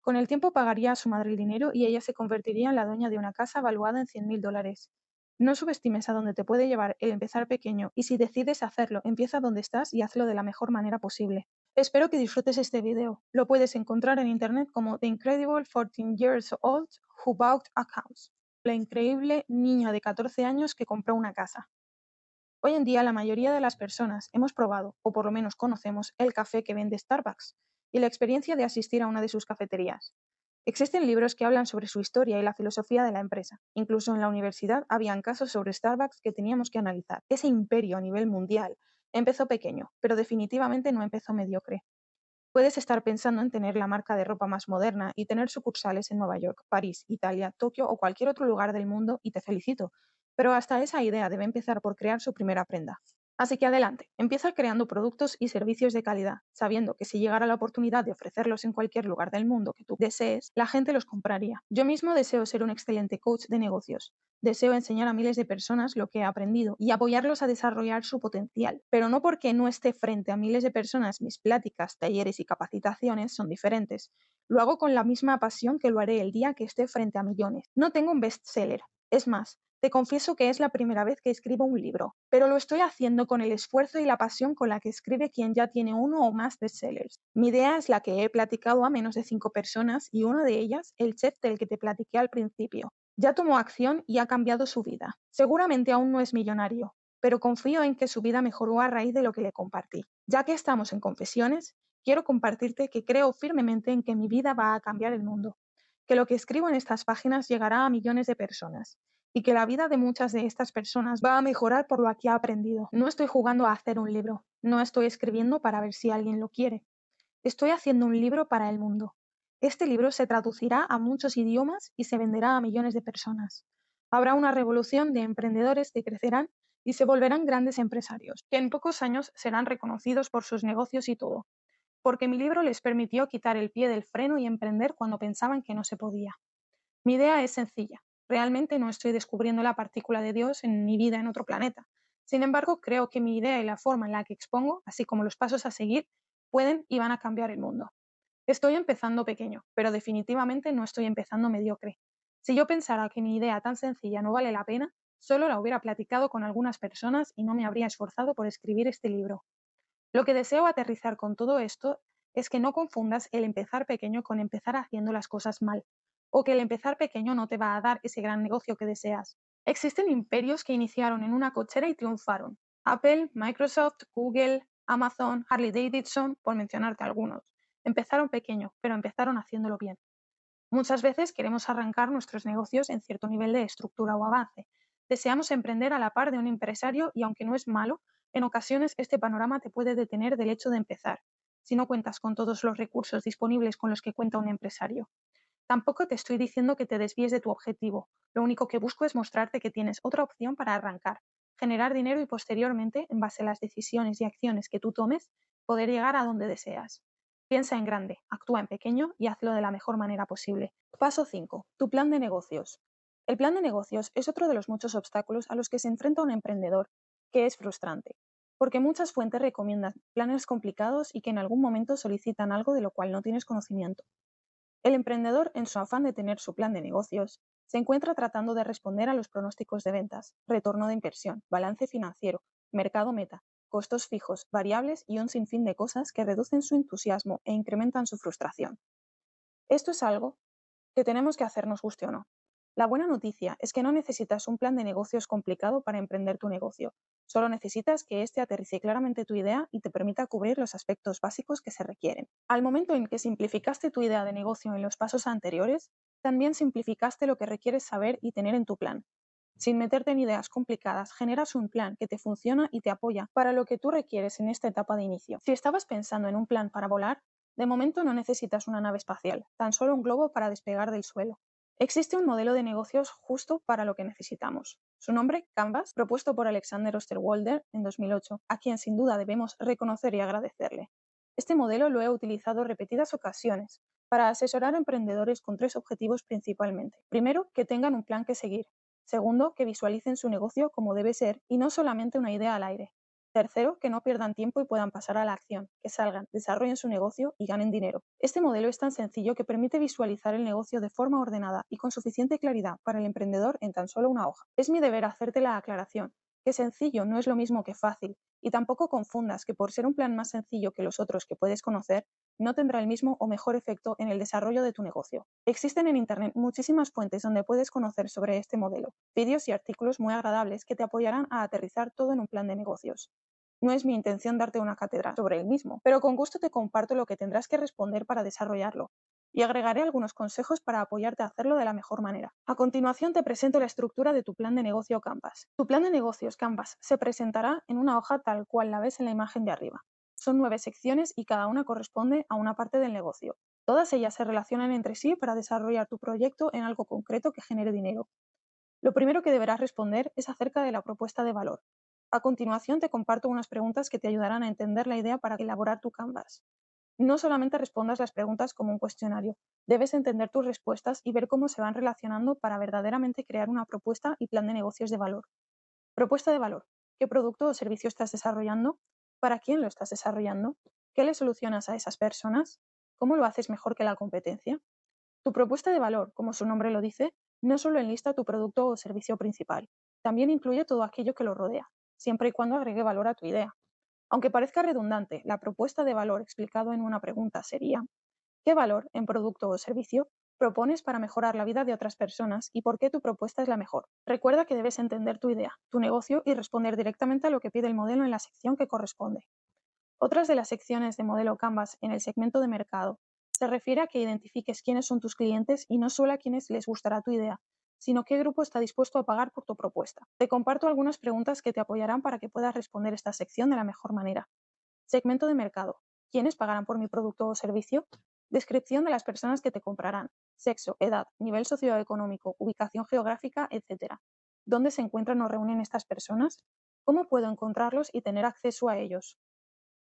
Con el tiempo pagaría a su madre el dinero y ella se convertiría en la dueña de una casa valuada en cien mil dólares. No subestimes a dónde te puede llevar el empezar pequeño y si decides hacerlo, empieza donde estás y hazlo de la mejor manera posible. Espero que disfrutes este video. Lo puedes encontrar en internet como The Incredible fourteen years old Who Bought a House. La increíble niña de catorce años que compró una casa. Hoy en día la mayoría de las personas hemos probado, o por lo menos conocemos, el café que vende Starbucks y la experiencia de asistir a una de sus cafeterías. Existen libros que hablan sobre su historia y la filosofía de la empresa. Incluso en la universidad habían casos sobre Starbucks que teníamos que analizar. Ese imperio a nivel mundial empezó pequeño, pero definitivamente no empezó mediocre. Puedes estar pensando en tener la marca de ropa más moderna y tener sucursales en Nueva York, París, Italia, Tokio o cualquier otro lugar del mundo y te felicito, pero hasta esa idea debe empezar por crear su primera prenda. Así que adelante, empieza creando productos y servicios de calidad, sabiendo que si llegara la oportunidad de ofrecerlos en cualquier lugar del mundo que tú desees, la gente los compraría. Yo mismo deseo ser un excelente coach de negocios. Deseo enseñar a miles de personas lo que he aprendido y apoyarlos a desarrollar su potencial, pero no porque no esté frente a miles de personas. Mis pláticas, talleres y capacitaciones son diferentes. Lo hago con la misma pasión que lo haré el día que esté frente a millones. No tengo un bestseller. Es más, te confieso que es la primera vez que escribo un libro, pero lo estoy haciendo con el esfuerzo y la pasión con la que escribe quien ya tiene uno o más bestsellers. Mi idea es la que he platicado a menos de cinco personas y una de ellas, el chef del que te platiqué al principio. Ya tomó acción y ha cambiado su vida. Seguramente aún no es millonario, pero confío en que su vida mejoró a raíz de lo que le compartí. Ya que estamos en confesiones, quiero compartirte que creo firmemente en que mi vida va a cambiar el mundo, que lo que escribo en estas páginas llegará a millones de personas y que la vida de muchas de estas personas va a mejorar por lo que ha aprendido. No estoy jugando a hacer un libro, no estoy escribiendo para ver si alguien lo quiere. Estoy haciendo un libro para el mundo. Este libro se traducirá a muchos idiomas y se venderá a millones de personas. Habrá una revolución de emprendedores que crecerán y se volverán grandes empresarios, que en pocos años serán reconocidos por sus negocios y todo, porque mi libro les permitió quitar el pie del freno y emprender cuando pensaban que no se podía. Mi idea es sencilla. Realmente no estoy descubriendo la partícula de Dios en mi vida en otro planeta. Sin embargo, creo que mi idea y la forma en la que expongo, así como los pasos a seguir, pueden y van a cambiar el mundo. Estoy empezando pequeño, pero definitivamente no estoy empezando mediocre. Si yo pensara que mi idea tan sencilla no vale la pena, solo la hubiera platicado con algunas personas y no me habría esforzado por escribir este libro. Lo que deseo aterrizar con todo esto es que no confundas el empezar pequeño con empezar haciendo las cosas mal, o que el empezar pequeño no te va a dar ese gran negocio que deseas. Existen imperios que iniciaron en una cochera y triunfaron. Apple, Microsoft, Google, Amazon, Harley Davidson, por mencionarte algunos. Empezaron pequeño, pero empezaron haciéndolo bien. Muchas veces queremos arrancar nuestros negocios en cierto nivel de estructura o avance. Deseamos emprender a la par de un empresario y, aunque no es malo, en ocasiones este panorama te puede detener del hecho de empezar, si no cuentas con todos los recursos disponibles con los que cuenta un empresario. Tampoco te estoy diciendo que te desvíes de tu objetivo. Lo único que busco es mostrarte que tienes otra opción para arrancar, generar dinero y posteriormente, en base a las decisiones y acciones que tú tomes, poder llegar a donde deseas. Piensa en grande, actúa en pequeño y hazlo de la mejor manera posible. Paso cinco. Tu plan de negocios. El plan de negocios es otro de los muchos obstáculos a los que se enfrenta un emprendedor, que es frustrante, porque muchas fuentes recomiendan planes complicados y que en algún momento solicitan algo de lo cual no tienes conocimiento. El emprendedor, en su afán de tener su plan de negocios, se encuentra tratando de responder a los pronósticos de ventas, retorno de inversión, balance financiero, mercado meta, costos fijos, variables y un sinfín de cosas que reducen su entusiasmo e incrementan su frustración. Esto es algo que tenemos que hacernos guste o no. La buena noticia es que no necesitas un plan de negocios complicado para emprender tu negocio. Solo necesitas que éste aterrice claramente tu idea y te permita cubrir los aspectos básicos que se requieren. Al momento en que simplificaste tu idea de negocio en los pasos anteriores, también simplificaste lo que requieres saber y tener en tu plan. Sin meterte en ideas complicadas, generas un plan que te funciona y te apoya para lo que tú requieres en esta etapa de inicio. Si estabas pensando en un plan para volar, de momento no necesitas una nave espacial, tan solo un globo para despegar del suelo. Existe un modelo de negocios justo para lo que necesitamos. Su nombre, Canvas, propuesto por Alexander Osterwalder en dos mil ocho, a quien sin duda debemos reconocer y agradecerle. Este modelo lo he utilizado repetidas ocasiones para asesorar a emprendedores con tres objetivos principalmente. Primero, que tengan un plan que seguir. Segundo, que visualicen su negocio como debe ser y no solamente una idea al aire. Tercero, que no pierdan tiempo y puedan pasar a la acción, que salgan, desarrollen su negocio y ganen dinero. Este modelo es tan sencillo que permite visualizar el negocio de forma ordenada y con suficiente claridad para el emprendedor en tan solo una hoja. Es mi deber hacerte la aclaración, que sencillo no es lo mismo que fácil, y tampoco confundas que por ser un plan más sencillo que los otros que puedes conocer, no tendrá el mismo o mejor efecto en el desarrollo de tu negocio. Existen en Internet muchísimas fuentes donde puedes conocer sobre este modelo, vídeos y artículos muy agradables que te apoyarán a aterrizar todo en un plan de negocios. No es mi intención darte una cátedra sobre el mismo, pero con gusto te comparto lo que tendrás que responder para desarrollarlo y agregaré algunos consejos para apoyarte a hacerlo de la mejor manera. A continuación te presento la estructura de tu plan de negocio Canvas. Tu plan de negocios Canvas se presentará en una hoja tal cual la ves en la imagen de arriba. Son nueve secciones y cada una corresponde a una parte del negocio. Todas ellas se relacionan entre sí para desarrollar tu proyecto en algo concreto que genere dinero. Lo primero que deberás responder es acerca de la propuesta de valor. A continuación te comparto unas preguntas que te ayudarán a entender la idea para elaborar tu Canvas. No solamente respondas las preguntas como un cuestionario, debes entender tus respuestas y ver cómo se van relacionando para verdaderamente crear una propuesta y plan de negocios de valor. Propuesta de valor. ¿Qué producto o servicio estás desarrollando? ¿Para quién lo estás desarrollando? ¿Qué le solucionas a esas personas? ¿Cómo lo haces mejor que la competencia? Tu propuesta de valor, como su nombre lo dice, no solo enlista tu producto o servicio principal, también incluye todo aquello que lo rodea, siempre y cuando agregue valor a tu idea. Aunque parezca redundante, la propuesta de valor explicado en una pregunta sería: ¿qué valor en producto o servicio propones para mejorar la vida de otras personas y por qué tu propuesta es la mejor? Recuerda que debes entender tu idea, tu negocio y responder directamente a lo que pide el modelo en la sección que corresponde. Otras de las secciones de modelo Canvas en el segmento de mercado se refiere a que identifiques quiénes son tus clientes y no solo a quienes les gustará tu idea, sino qué grupo está dispuesto a pagar por tu propuesta. Te comparto algunas preguntas que te apoyarán para que puedas responder esta sección de la mejor manera. Segmento de mercado. ¿Quiénes pagarán por mi producto o servicio? Descripción de las personas que te comprarán. Sexo, edad, nivel socioeconómico, ubicación geográfica, etcétera. ¿Dónde se encuentran o reúnen estas personas? ¿Cómo puedo encontrarlos y tener acceso a ellos?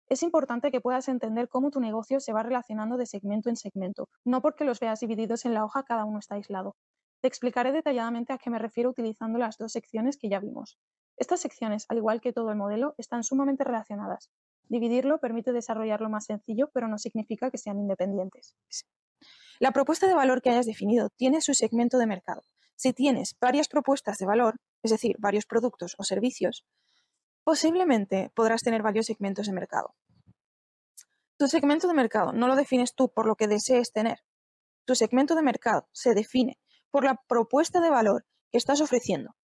Es importante que puedas entender cómo tu negocio se va relacionando de segmento en segmento. No porque los veas divididos en la hoja, cada uno está aislado. Te explicaré detalladamente a qué me refiero utilizando las dos secciones que ya vimos. Estas secciones, al igual que todo el modelo, están sumamente relacionadas. Dividirlo permite desarrollarlo más sencillo, pero no significa que sean independientes. La propuesta de valor que hayas definido tiene su segmento de mercado. Si tienes varias propuestas de valor, es decir, varios productos o servicios, posiblemente podrás tener varios segmentos de mercado. Tu segmento de mercado no lo defines tú por lo que desees tener. Tu segmento de mercado se define por la propuesta de valor que estás ofreciendo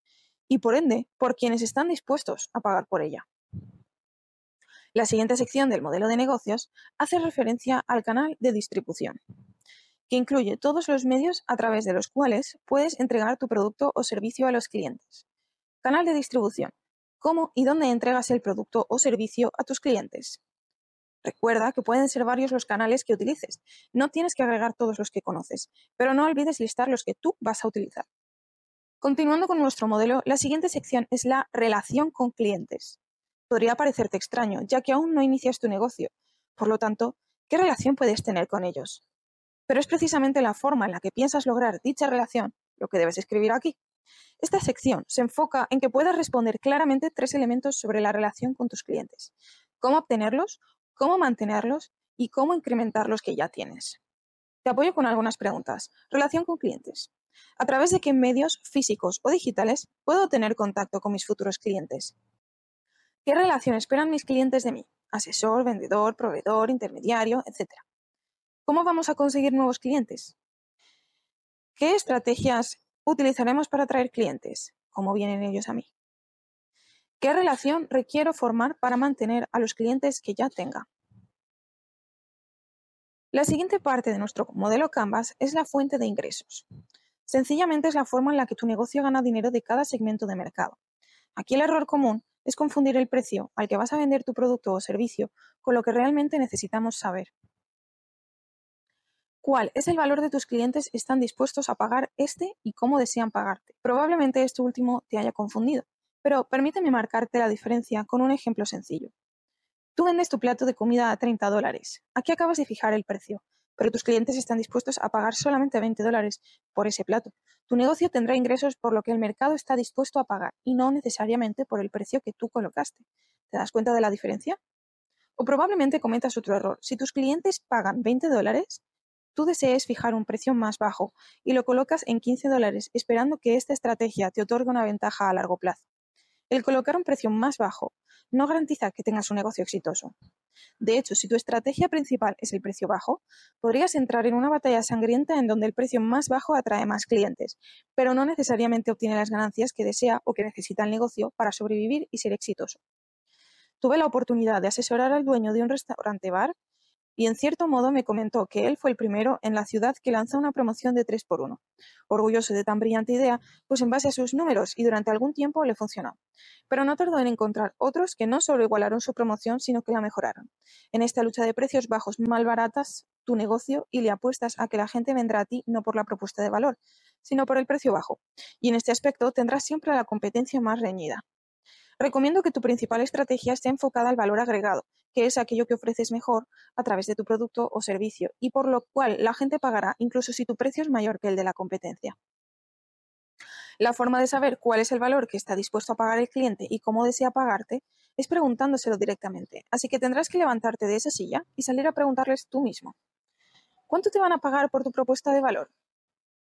y, por ende, por quienes están dispuestos a pagar por ella. La siguiente sección del modelo de negocios hace referencia al canal de distribución, que incluye todos los medios a través de los cuales puedes entregar tu producto o servicio a los clientes. Canal de distribución. Cómo y dónde entregas el producto o servicio a tus clientes. Recuerda que pueden ser varios los canales que utilices. No tienes que agregar todos los que conoces, pero no olvides listar los que tú vas a utilizar. Continuando con nuestro modelo, la siguiente sección es la relación con clientes. Podría parecerte extraño, ya que aún no inicias tu negocio. Por lo tanto, ¿qué relación puedes tener con ellos? Pero es precisamente la forma en la que piensas lograr dicha relación lo que debes escribir aquí. Esta sección se enfoca en que puedas responder claramente tres elementos sobre la relación con tus clientes: cómo obtenerlos, cómo mantenerlos y cómo incrementar los que ya tienes. Te apoyo con algunas preguntas. Relación con clientes. ¿A través de qué medios físicos o digitales puedo tener contacto con mis futuros clientes? ¿Qué relación esperan mis clientes de mí? Asesor, vendedor, proveedor, intermediario, etcétera. ¿Cómo vamos a conseguir nuevos clientes? ¿Qué estrategias utilizaremos para atraer clientes? ¿Cómo vienen ellos a mí? ¿Qué relación requiero formar para mantener a los clientes que ya tenga? La siguiente parte de nuestro modelo Canvas es la fuente de ingresos. Sencillamente es la forma en la que tu negocio gana dinero de cada segmento de mercado. Aquí el error común es confundir el precio al que vas a vender tu producto o servicio con lo que realmente necesitamos saber. ¿Cuál es el valor de tus clientes están dispuestos a pagar este y cómo desean pagarte? Probablemente este último te haya confundido, pero permíteme marcarte la diferencia con un ejemplo sencillo. Tú vendes tu plato de comida a treinta dólares. Aquí acabas de fijar el precio, pero tus clientes están dispuestos a pagar solamente veinte dólares por ese plato. Tu negocio tendrá ingresos por lo que el mercado está dispuesto a pagar y no necesariamente por el precio que tú colocaste. ¿Te das cuenta de la diferencia? O probablemente cometas otro error. Si tus clientes pagan veinte dólares, tú deseas fijar un precio más bajo y lo colocas en quince dólares esperando que esta estrategia te otorgue una ventaja a largo plazo. El colocar un precio más bajo no garantiza que tengas un negocio exitoso. De hecho, si tu estrategia principal es el precio bajo, podrías entrar en una batalla sangrienta en donde el precio más bajo atrae más clientes, pero no necesariamente obtiene las ganancias que desea o que necesita el negocio para sobrevivir y ser exitoso. Tuve la oportunidad de asesorar al dueño de un restaurante bar y en cierto modo me comentó que él fue el primero en la ciudad que lanzó una promoción de tres por uno. Orgulloso de tan brillante idea, pues en base a sus números y durante algún tiempo le funcionó. Pero no tardó en encontrar otros que no solo igualaron su promoción, sino que la mejoraron. En esta lucha de precios bajos malbaratas tu negocio y le apuestas a que la gente vendrá a ti no por la propuesta de valor, sino por el precio bajo. Y en este aspecto tendrás siempre la competencia más reñida. Recomiendo que tu principal estrategia esté enfocada al valor agregado, que es aquello que ofreces mejor a través de tu producto o servicio y por lo cual la gente pagará incluso si tu precio es mayor que el de la competencia. La forma de saber cuál es el valor que está dispuesto a pagar el cliente y cómo desea pagarte es preguntándoselo directamente, así que tendrás que levantarte de esa silla y salir a preguntarles tú mismo. ¿Cuánto te van a pagar por tu propuesta de valor?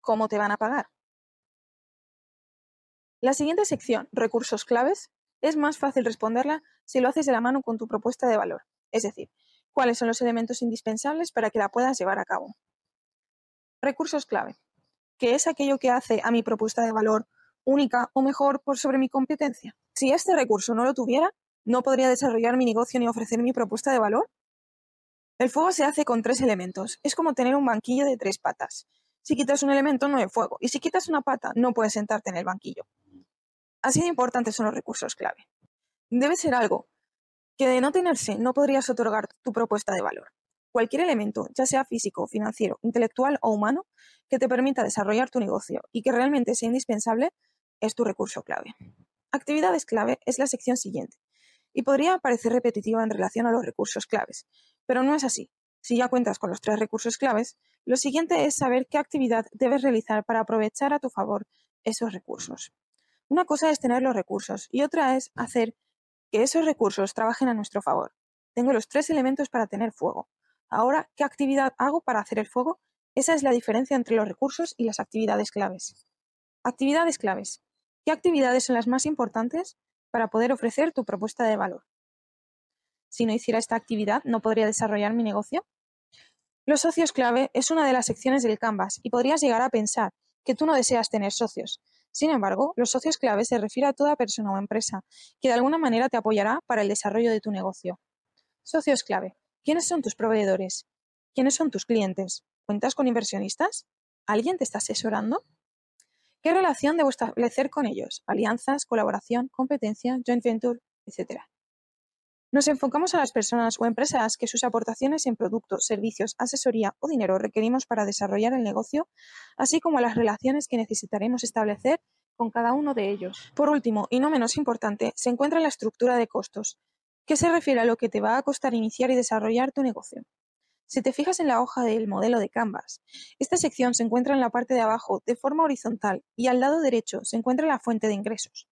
¿Cómo te van a pagar? La siguiente sección, recursos claves, es más fácil responderla si lo haces de la mano con tu propuesta de valor, es decir, cuáles son los elementos indispensables para que la puedas llevar a cabo. Recursos clave, que es aquello que hace a mi propuesta de valor única o mejor por sobre mi competencia. Si este recurso no lo tuviera, ¿no podría desarrollar mi negocio ni ofrecer mi propuesta de valor? El fuego se hace con tres elementos, es como tener un banquillo de tres patas. Si quitas un elemento no hay fuego y si quitas una pata no puedes sentarte en el banquillo. Así de importantes son los recursos clave. Debe ser algo que de no tenerse no podrías otorgar tu propuesta de valor. Cualquier elemento, ya sea físico, financiero, intelectual o humano, que te permita desarrollar tu negocio y que realmente sea indispensable, es tu recurso clave. Actividades clave es la sección siguiente y podría parecer repetitiva en relación a los recursos claves, pero no es así. Si ya cuentas con los tres recursos claves, lo siguiente es saber qué actividad debes realizar para aprovechar a tu favor esos recursos. Una cosa es tener los recursos y otra es hacer que esos recursos trabajen a nuestro favor. Tengo los tres elementos para tener fuego. Ahora, ¿qué actividad hago para hacer el fuego? Esa es la diferencia entre los recursos y las actividades claves. Actividades claves. ¿Qué actividades son las más importantes para poder ofrecer tu propuesta de valor? Si no hiciera esta actividad, ¿no podría desarrollar mi negocio? Los socios clave es una de las secciones del Canvas y podrías llegar a pensar que tú no deseas tener socios. Sin embargo, los socios clave se refiere a toda persona o empresa que de alguna manera te apoyará para el desarrollo de tu negocio. Socios clave. ¿Quiénes son tus proveedores? ¿Quiénes son tus clientes? ¿Cuentas con inversionistas? ¿Alguien te está asesorando? ¿Qué relación debo establecer con ellos? Alianzas, colaboración, competencia, joint venture, etcétera. Nos enfocamos a las personas o empresas que sus aportaciones en productos, servicios, asesoría o dinero requerimos para desarrollar el negocio, así como a las relaciones que necesitaremos establecer con cada uno de ellos. Por último, y no menos importante, se encuentra la estructura de costos, que se refiere a lo que te va a costar iniciar y desarrollar tu negocio. Si te fijas en la hoja del modelo de Canvas, esta sección se encuentra en la parte de abajo de forma horizontal y al lado derecho se encuentra la fuente de ingresos.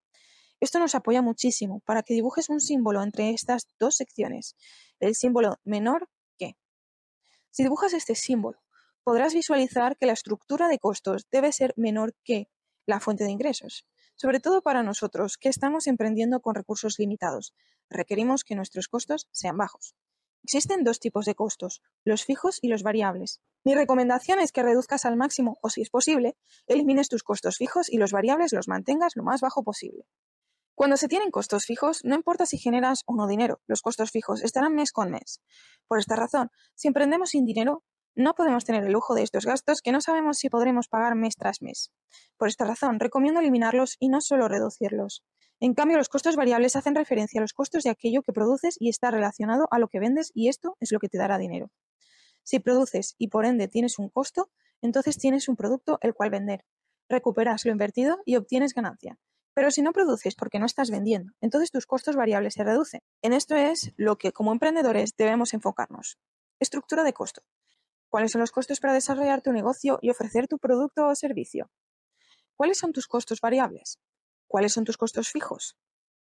Esto nos apoya muchísimo para que dibujes un símbolo entre estas dos secciones, el símbolo menor que. Si dibujas este símbolo, podrás visualizar que la estructura de costos debe ser menor que la fuente de ingresos, sobre todo para nosotros que estamos emprendiendo con recursos limitados. Requerimos que nuestros costos sean bajos. Existen dos tipos de costos, los fijos y los variables. Mi recomendación es que reduzcas al máximo o, si es posible, elimines tus costos fijos y los variables los mantengas lo más bajo posible. Cuando se tienen costos fijos, no importa si generas o no dinero, los costos fijos estarán mes con mes. Por esta razón, si emprendemos sin dinero, no podemos tener el lujo de estos gastos que no sabemos si podremos pagar mes tras mes. Por esta razón, recomiendo eliminarlos y no solo reducirlos. En cambio, los costos variables hacen referencia a los costos de aquello que produces y está relacionado a lo que vendes y esto es lo que te dará dinero. Si produces y por ende tienes un costo, entonces tienes un producto el cual vender. Recuperas lo invertido y obtienes ganancia. Pero si no produces porque no estás vendiendo, entonces tus costos variables se reducen. En esto es lo que como emprendedores debemos enfocarnos. Estructura de costo. ¿Cuáles son los costos para desarrollar tu negocio y ofrecer tu producto o servicio? ¿Cuáles son tus costos variables? ¿Cuáles son tus costos fijos?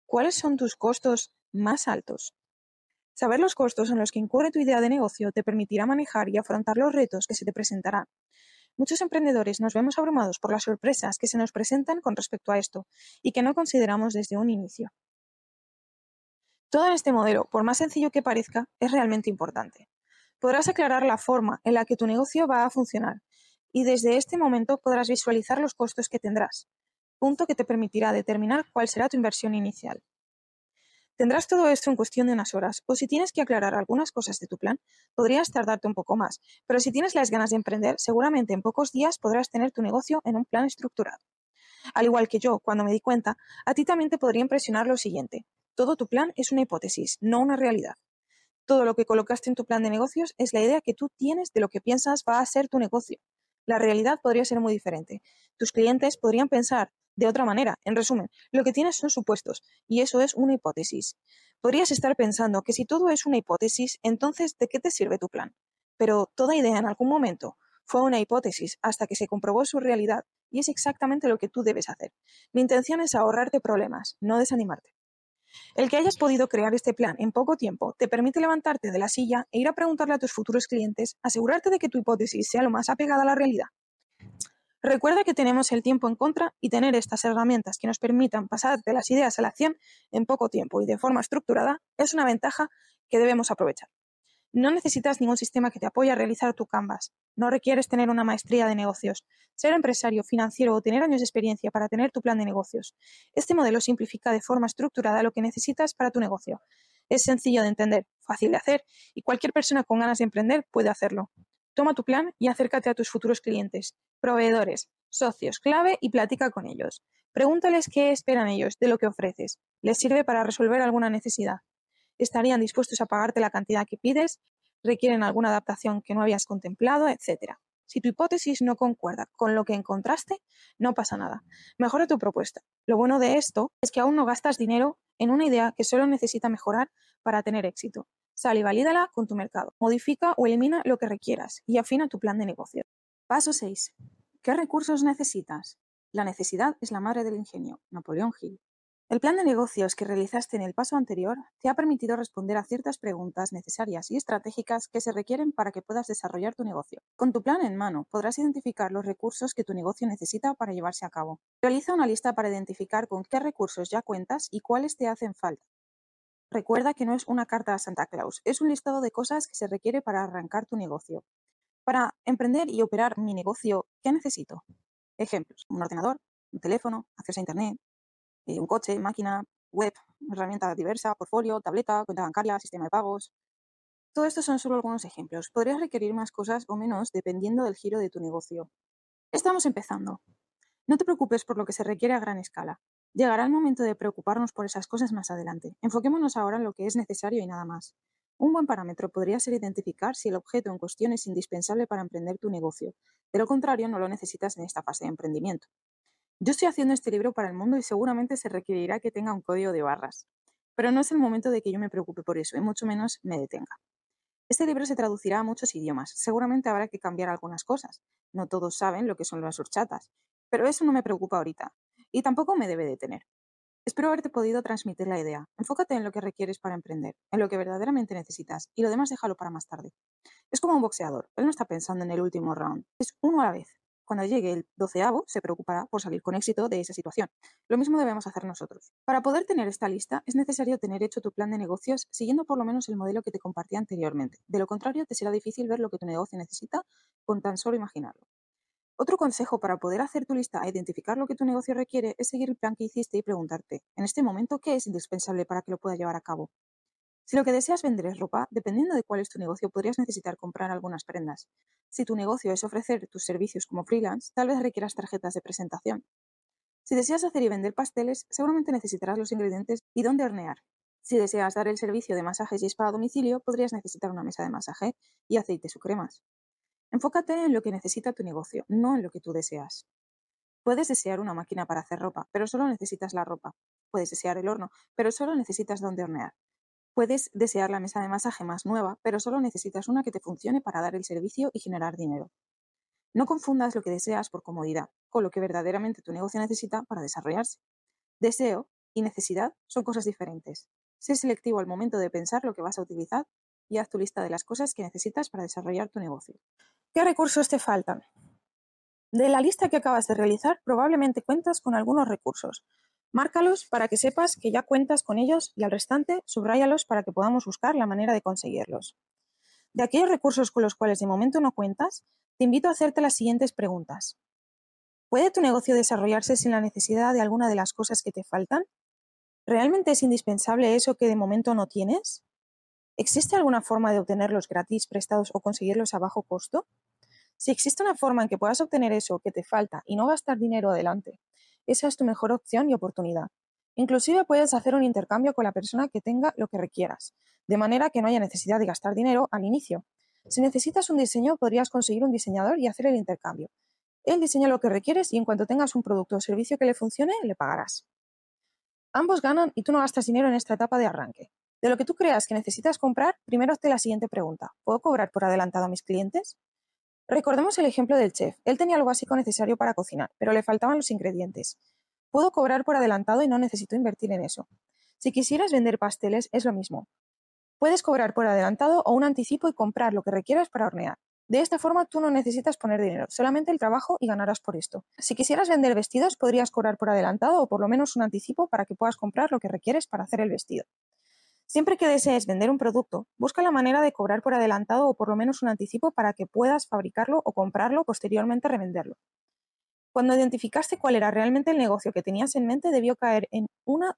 ¿Cuáles son tus costos más altos? Saber los costos en los que incurre tu idea de negocio te permitirá manejar y afrontar los retos que se te presentarán. Muchos emprendedores nos vemos abrumados por las sorpresas que se nos presentan con respecto a esto y que no consideramos desde un inicio. Todo en este modelo, por más sencillo que parezca, es realmente importante. Podrás aclarar la forma en la que tu negocio va a funcionar y desde este momento podrás visualizar los costos que tendrás, punto que te permitirá determinar cuál será tu inversión inicial. Tendrás todo esto en cuestión de unas horas, o si tienes que aclarar algunas cosas de tu plan, podrías tardarte un poco más, pero si tienes las ganas de emprender, seguramente en pocos días podrás tener tu negocio en un plan estructurado. Al igual que yo, cuando me di cuenta, a ti también te podría impresionar lo siguiente. Todo tu plan es una hipótesis, no una realidad. Todo lo que colocaste en tu plan de negocios es la idea que tú tienes de lo que piensas va a ser tu negocio. La realidad podría ser muy diferente. Tus clientes podrían pensar de otra manera. En resumen, lo que tienes son supuestos y eso es una hipótesis. Podrías estar pensando que si todo es una hipótesis, entonces ¿de qué te sirve tu plan? Pero toda idea en algún momento fue una hipótesis hasta que se comprobó su realidad y es exactamente lo que tú debes hacer. Mi intención es ahorrarte problemas, no desanimarte. El que hayas podido crear este plan en poco tiempo te permite levantarte de la silla e ir a preguntarle a tus futuros clientes, asegurarte de que tu hipótesis sea lo más apegada a la realidad. Recuerda que tenemos el tiempo en contra y tener estas herramientas que nos permitan pasar de las ideas a la acción en poco tiempo y de forma estructurada es una ventaja que debemos aprovechar. No necesitas ningún sistema que te apoye a realizar tu Canvas. No requieres tener una maestría de negocios, ser empresario, financiero o tener años de experiencia para tener tu plan de negocios. Este modelo simplifica de forma estructurada lo que necesitas para tu negocio. Es sencillo de entender, fácil de hacer y cualquier persona con ganas de emprender puede hacerlo. Toma tu plan y acércate a tus futuros clientes, proveedores, socios clave y platica con ellos. Pregúntales qué esperan ellos de lo que ofreces. ¿Les sirve para resolver alguna necesidad? ¿Estarían dispuestos a pagarte la cantidad que pides? ¿Requieren alguna adaptación que no habías contemplado? Etcétera. Si tu hipótesis no concuerda con lo que encontraste, no pasa nada. Mejora tu propuesta. Lo bueno de esto es que aún no gastas dinero en una idea que solo necesita mejorar para tener éxito. Sal y valídala con tu mercado. Modifica o elimina lo que requieras y afina tu plan de negocio. Paso seis. ¿Qué recursos necesitas? La necesidad es la madre del ingenio. Napoleón Hill. El plan de negocios que realizaste en el paso anterior te ha permitido responder a ciertas preguntas necesarias y estratégicas que se requieren para que puedas desarrollar tu negocio. Con tu plan en mano, podrás identificar los recursos que tu negocio necesita para llevarse a cabo. Realiza una lista para identificar con qué recursos ya cuentas y cuáles te hacen falta. Recuerda que no es una carta a Santa Claus, es un listado de cosas que se requiere para arrancar tu negocio. Para emprender y operar mi negocio, ¿qué necesito? Ejemplos: un ordenador, un teléfono, acceso a internet, un coche, máquina, web, herramienta diversa, portfolio, tableta, cuenta bancaria, sistema de pagos. Todo esto son solo algunos ejemplos. Podrías requerir más cosas o menos dependiendo del giro de tu negocio. Estamos empezando. No te preocupes por lo que se requiere a gran escala. Llegará el momento de preocuparnos por esas cosas más adelante. Enfoquémonos ahora en lo que es necesario y nada más. Un buen parámetro podría ser identificar si el objeto en cuestión es indispensable para emprender tu negocio. De lo contrario, no lo necesitas en esta fase de emprendimiento. Yo estoy haciendo este libro para el mundo y seguramente se requerirá que tenga un código de barras. Pero no es el momento de que yo me preocupe por eso y mucho menos me detenga. Este libro se traducirá a muchos idiomas. Seguramente habrá que cambiar algunas cosas. No todos saben lo que son las horchatas. Pero eso no me preocupa ahorita. Y tampoco me debe detener. Espero haberte podido transmitir la idea. Enfócate en lo que requieres para emprender, en lo que verdaderamente necesitas. Y lo demás déjalo para más tarde. Es como un boxeador. Él no está pensando en el último round. Es uno a la vez. Cuando llegue el doceavo, se preocupará por salir con éxito de esa situación. Lo mismo debemos hacer nosotros. Para poder tener esta lista, es necesario tener hecho tu plan de negocios siguiendo por lo menos el modelo que te compartí anteriormente. De lo contrario, te será difícil ver lo que tu negocio necesita con tan solo imaginarlo. Otro consejo para poder hacer tu lista e identificar lo que tu negocio requiere es seguir el plan que hiciste y preguntarte, en este momento, ¿qué es indispensable para que lo pueda llevar a cabo? Si lo que deseas vender es ropa, dependiendo de cuál es tu negocio, podrías necesitar comprar algunas prendas. Si tu negocio es ofrecer tus servicios como freelance, tal vez requieras tarjetas de presentación. Si deseas hacer y vender pasteles, seguramente necesitarás los ingredientes y dónde hornear. Si deseas dar el servicio de masajes y spa a domicilio, podrías necesitar una mesa de masaje y aceites o cremas. Enfócate en lo que necesita tu negocio, no en lo que tú deseas. Puedes desear una máquina para hacer ropa, pero solo necesitas la ropa. Puedes desear el horno, pero solo necesitas dónde hornear. Puedes desear la mesa de masaje más nueva, pero solo necesitas una que te funcione para dar el servicio y generar dinero. No confundas lo que deseas por comodidad con lo que verdaderamente tu negocio necesita para desarrollarse. Deseo y necesidad son cosas diferentes. Sé selectivo al momento de pensar lo que vas a utilizar y haz tu lista de las cosas que necesitas para desarrollar tu negocio. ¿Qué recursos te faltan? De la lista que acabas de realizar, probablemente cuentas con algunos recursos. Márcalos para que sepas que ya cuentas con ellos y al restante, subráyalos para que podamos buscar la manera de conseguirlos. De aquellos recursos con los cuales de momento no cuentas, te invito a hacerte las siguientes preguntas. ¿Puede tu negocio desarrollarse sin la necesidad de alguna de las cosas que te faltan? ¿Realmente es indispensable eso que de momento no tienes? ¿Existe alguna forma de obtenerlos gratis, prestados o conseguirlos a bajo costo? Si existe una forma en que puedas obtener eso que te falta y no gastar dinero, adelante. Esa es tu mejor opción y oportunidad. Inclusive puedes hacer un intercambio con la persona que tenga lo que requieras, de manera que no haya necesidad de gastar dinero al inicio. Si necesitas un diseño, podrías conseguir un diseñador y hacer el intercambio. Él diseña lo que requieres y en cuanto tengas un producto o servicio que le funcione, le pagarás. Ambos ganan y tú no gastas dinero en esta etapa de arranque. De lo que tú creas que necesitas comprar, primero hazte la siguiente pregunta. ¿Puedo cobrar por adelantado a mis clientes? Recordemos el ejemplo del chef. Él tenía lo básico necesario para cocinar, pero le faltaban los ingredientes. Puedo cobrar por adelantado y no necesito invertir en eso. Si quisieras vender pasteles, es lo mismo. Puedes cobrar por adelantado o un anticipo y comprar lo que requieras para hornear. De esta forma, tú no necesitas poner dinero, solamente el trabajo y ganarás por esto. Si quisieras vender vestidos, podrías cobrar por adelantado o por lo menos un anticipo para que puedas comprar lo que requieres para hacer el vestido. Siempre que desees vender un producto, busca la manera de cobrar por adelantado o por lo menos un anticipo para que puedas fabricarlo o comprarlo, posteriormente revenderlo. Cuando identificaste cuál era realmente el negocio que tenías en mente, debió caer en una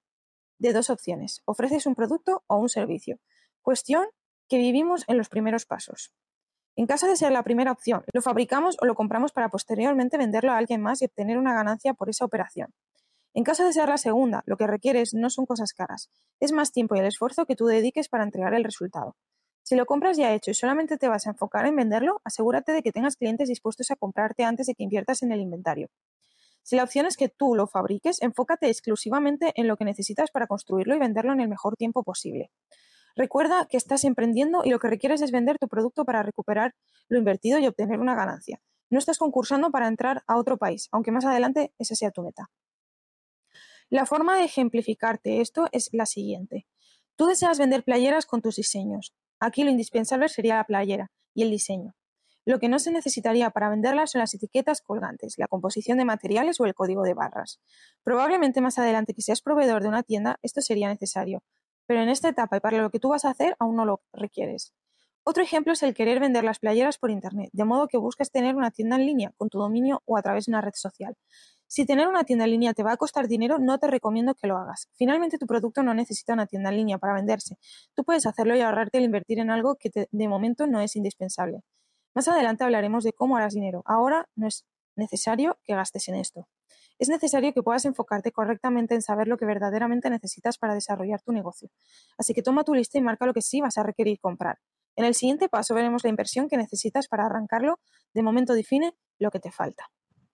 de dos opciones. Ofreces un producto o un servicio, cuestión que vivimos en los primeros pasos. En caso de ser la primera opción, lo fabricamos o lo compramos para posteriormente venderlo a alguien más y obtener una ganancia por esa operación. En caso de ser la segunda, lo que requieres no son cosas caras, es más tiempo y el esfuerzo que tú dediques para entregar el resultado. Si lo compras ya hecho y solamente te vas a enfocar en venderlo, asegúrate de que tengas clientes dispuestos a comprarte antes de que inviertas en el inventario. Si la opción es que tú lo fabriques, enfócate exclusivamente en lo que necesitas para construirlo y venderlo en el mejor tiempo posible. Recuerda que estás emprendiendo y lo que requieres es vender tu producto para recuperar lo invertido y obtener una ganancia. No estás concursando para entrar a otro país, aunque más adelante esa sea tu meta. La forma de ejemplificarte esto es la siguiente. Tú deseas vender playeras con tus diseños. Aquí lo indispensable sería la playera y el diseño. Lo que no se necesitaría para venderlas son las etiquetas colgantes, la composición de materiales o el código de barras. Probablemente más adelante que seas proveedor de una tienda esto sería necesario, pero en esta etapa y para lo que tú vas a hacer aún no lo requieres. Otro ejemplo es el querer vender las playeras por internet, de modo que buscas tener una tienda en línea con tu dominio o a través de una red social. Si tener una tienda en línea te va a costar dinero, no te recomiendo que lo hagas. Finalmente, tu producto no necesita una tienda en línea para venderse. Tú puedes hacerlo y ahorrarte el invertir en algo que te, de momento no es indispensable. Más adelante hablaremos de cómo harás dinero. Ahora no es necesario que gastes en esto. Es necesario que puedas enfocarte correctamente en saber lo que verdaderamente necesitas para desarrollar tu negocio. Así que toma tu lista y marca lo que sí vas a requerir comprar. En el siguiente paso veremos la inversión que necesitas para arrancarlo. De momento define lo que te falta.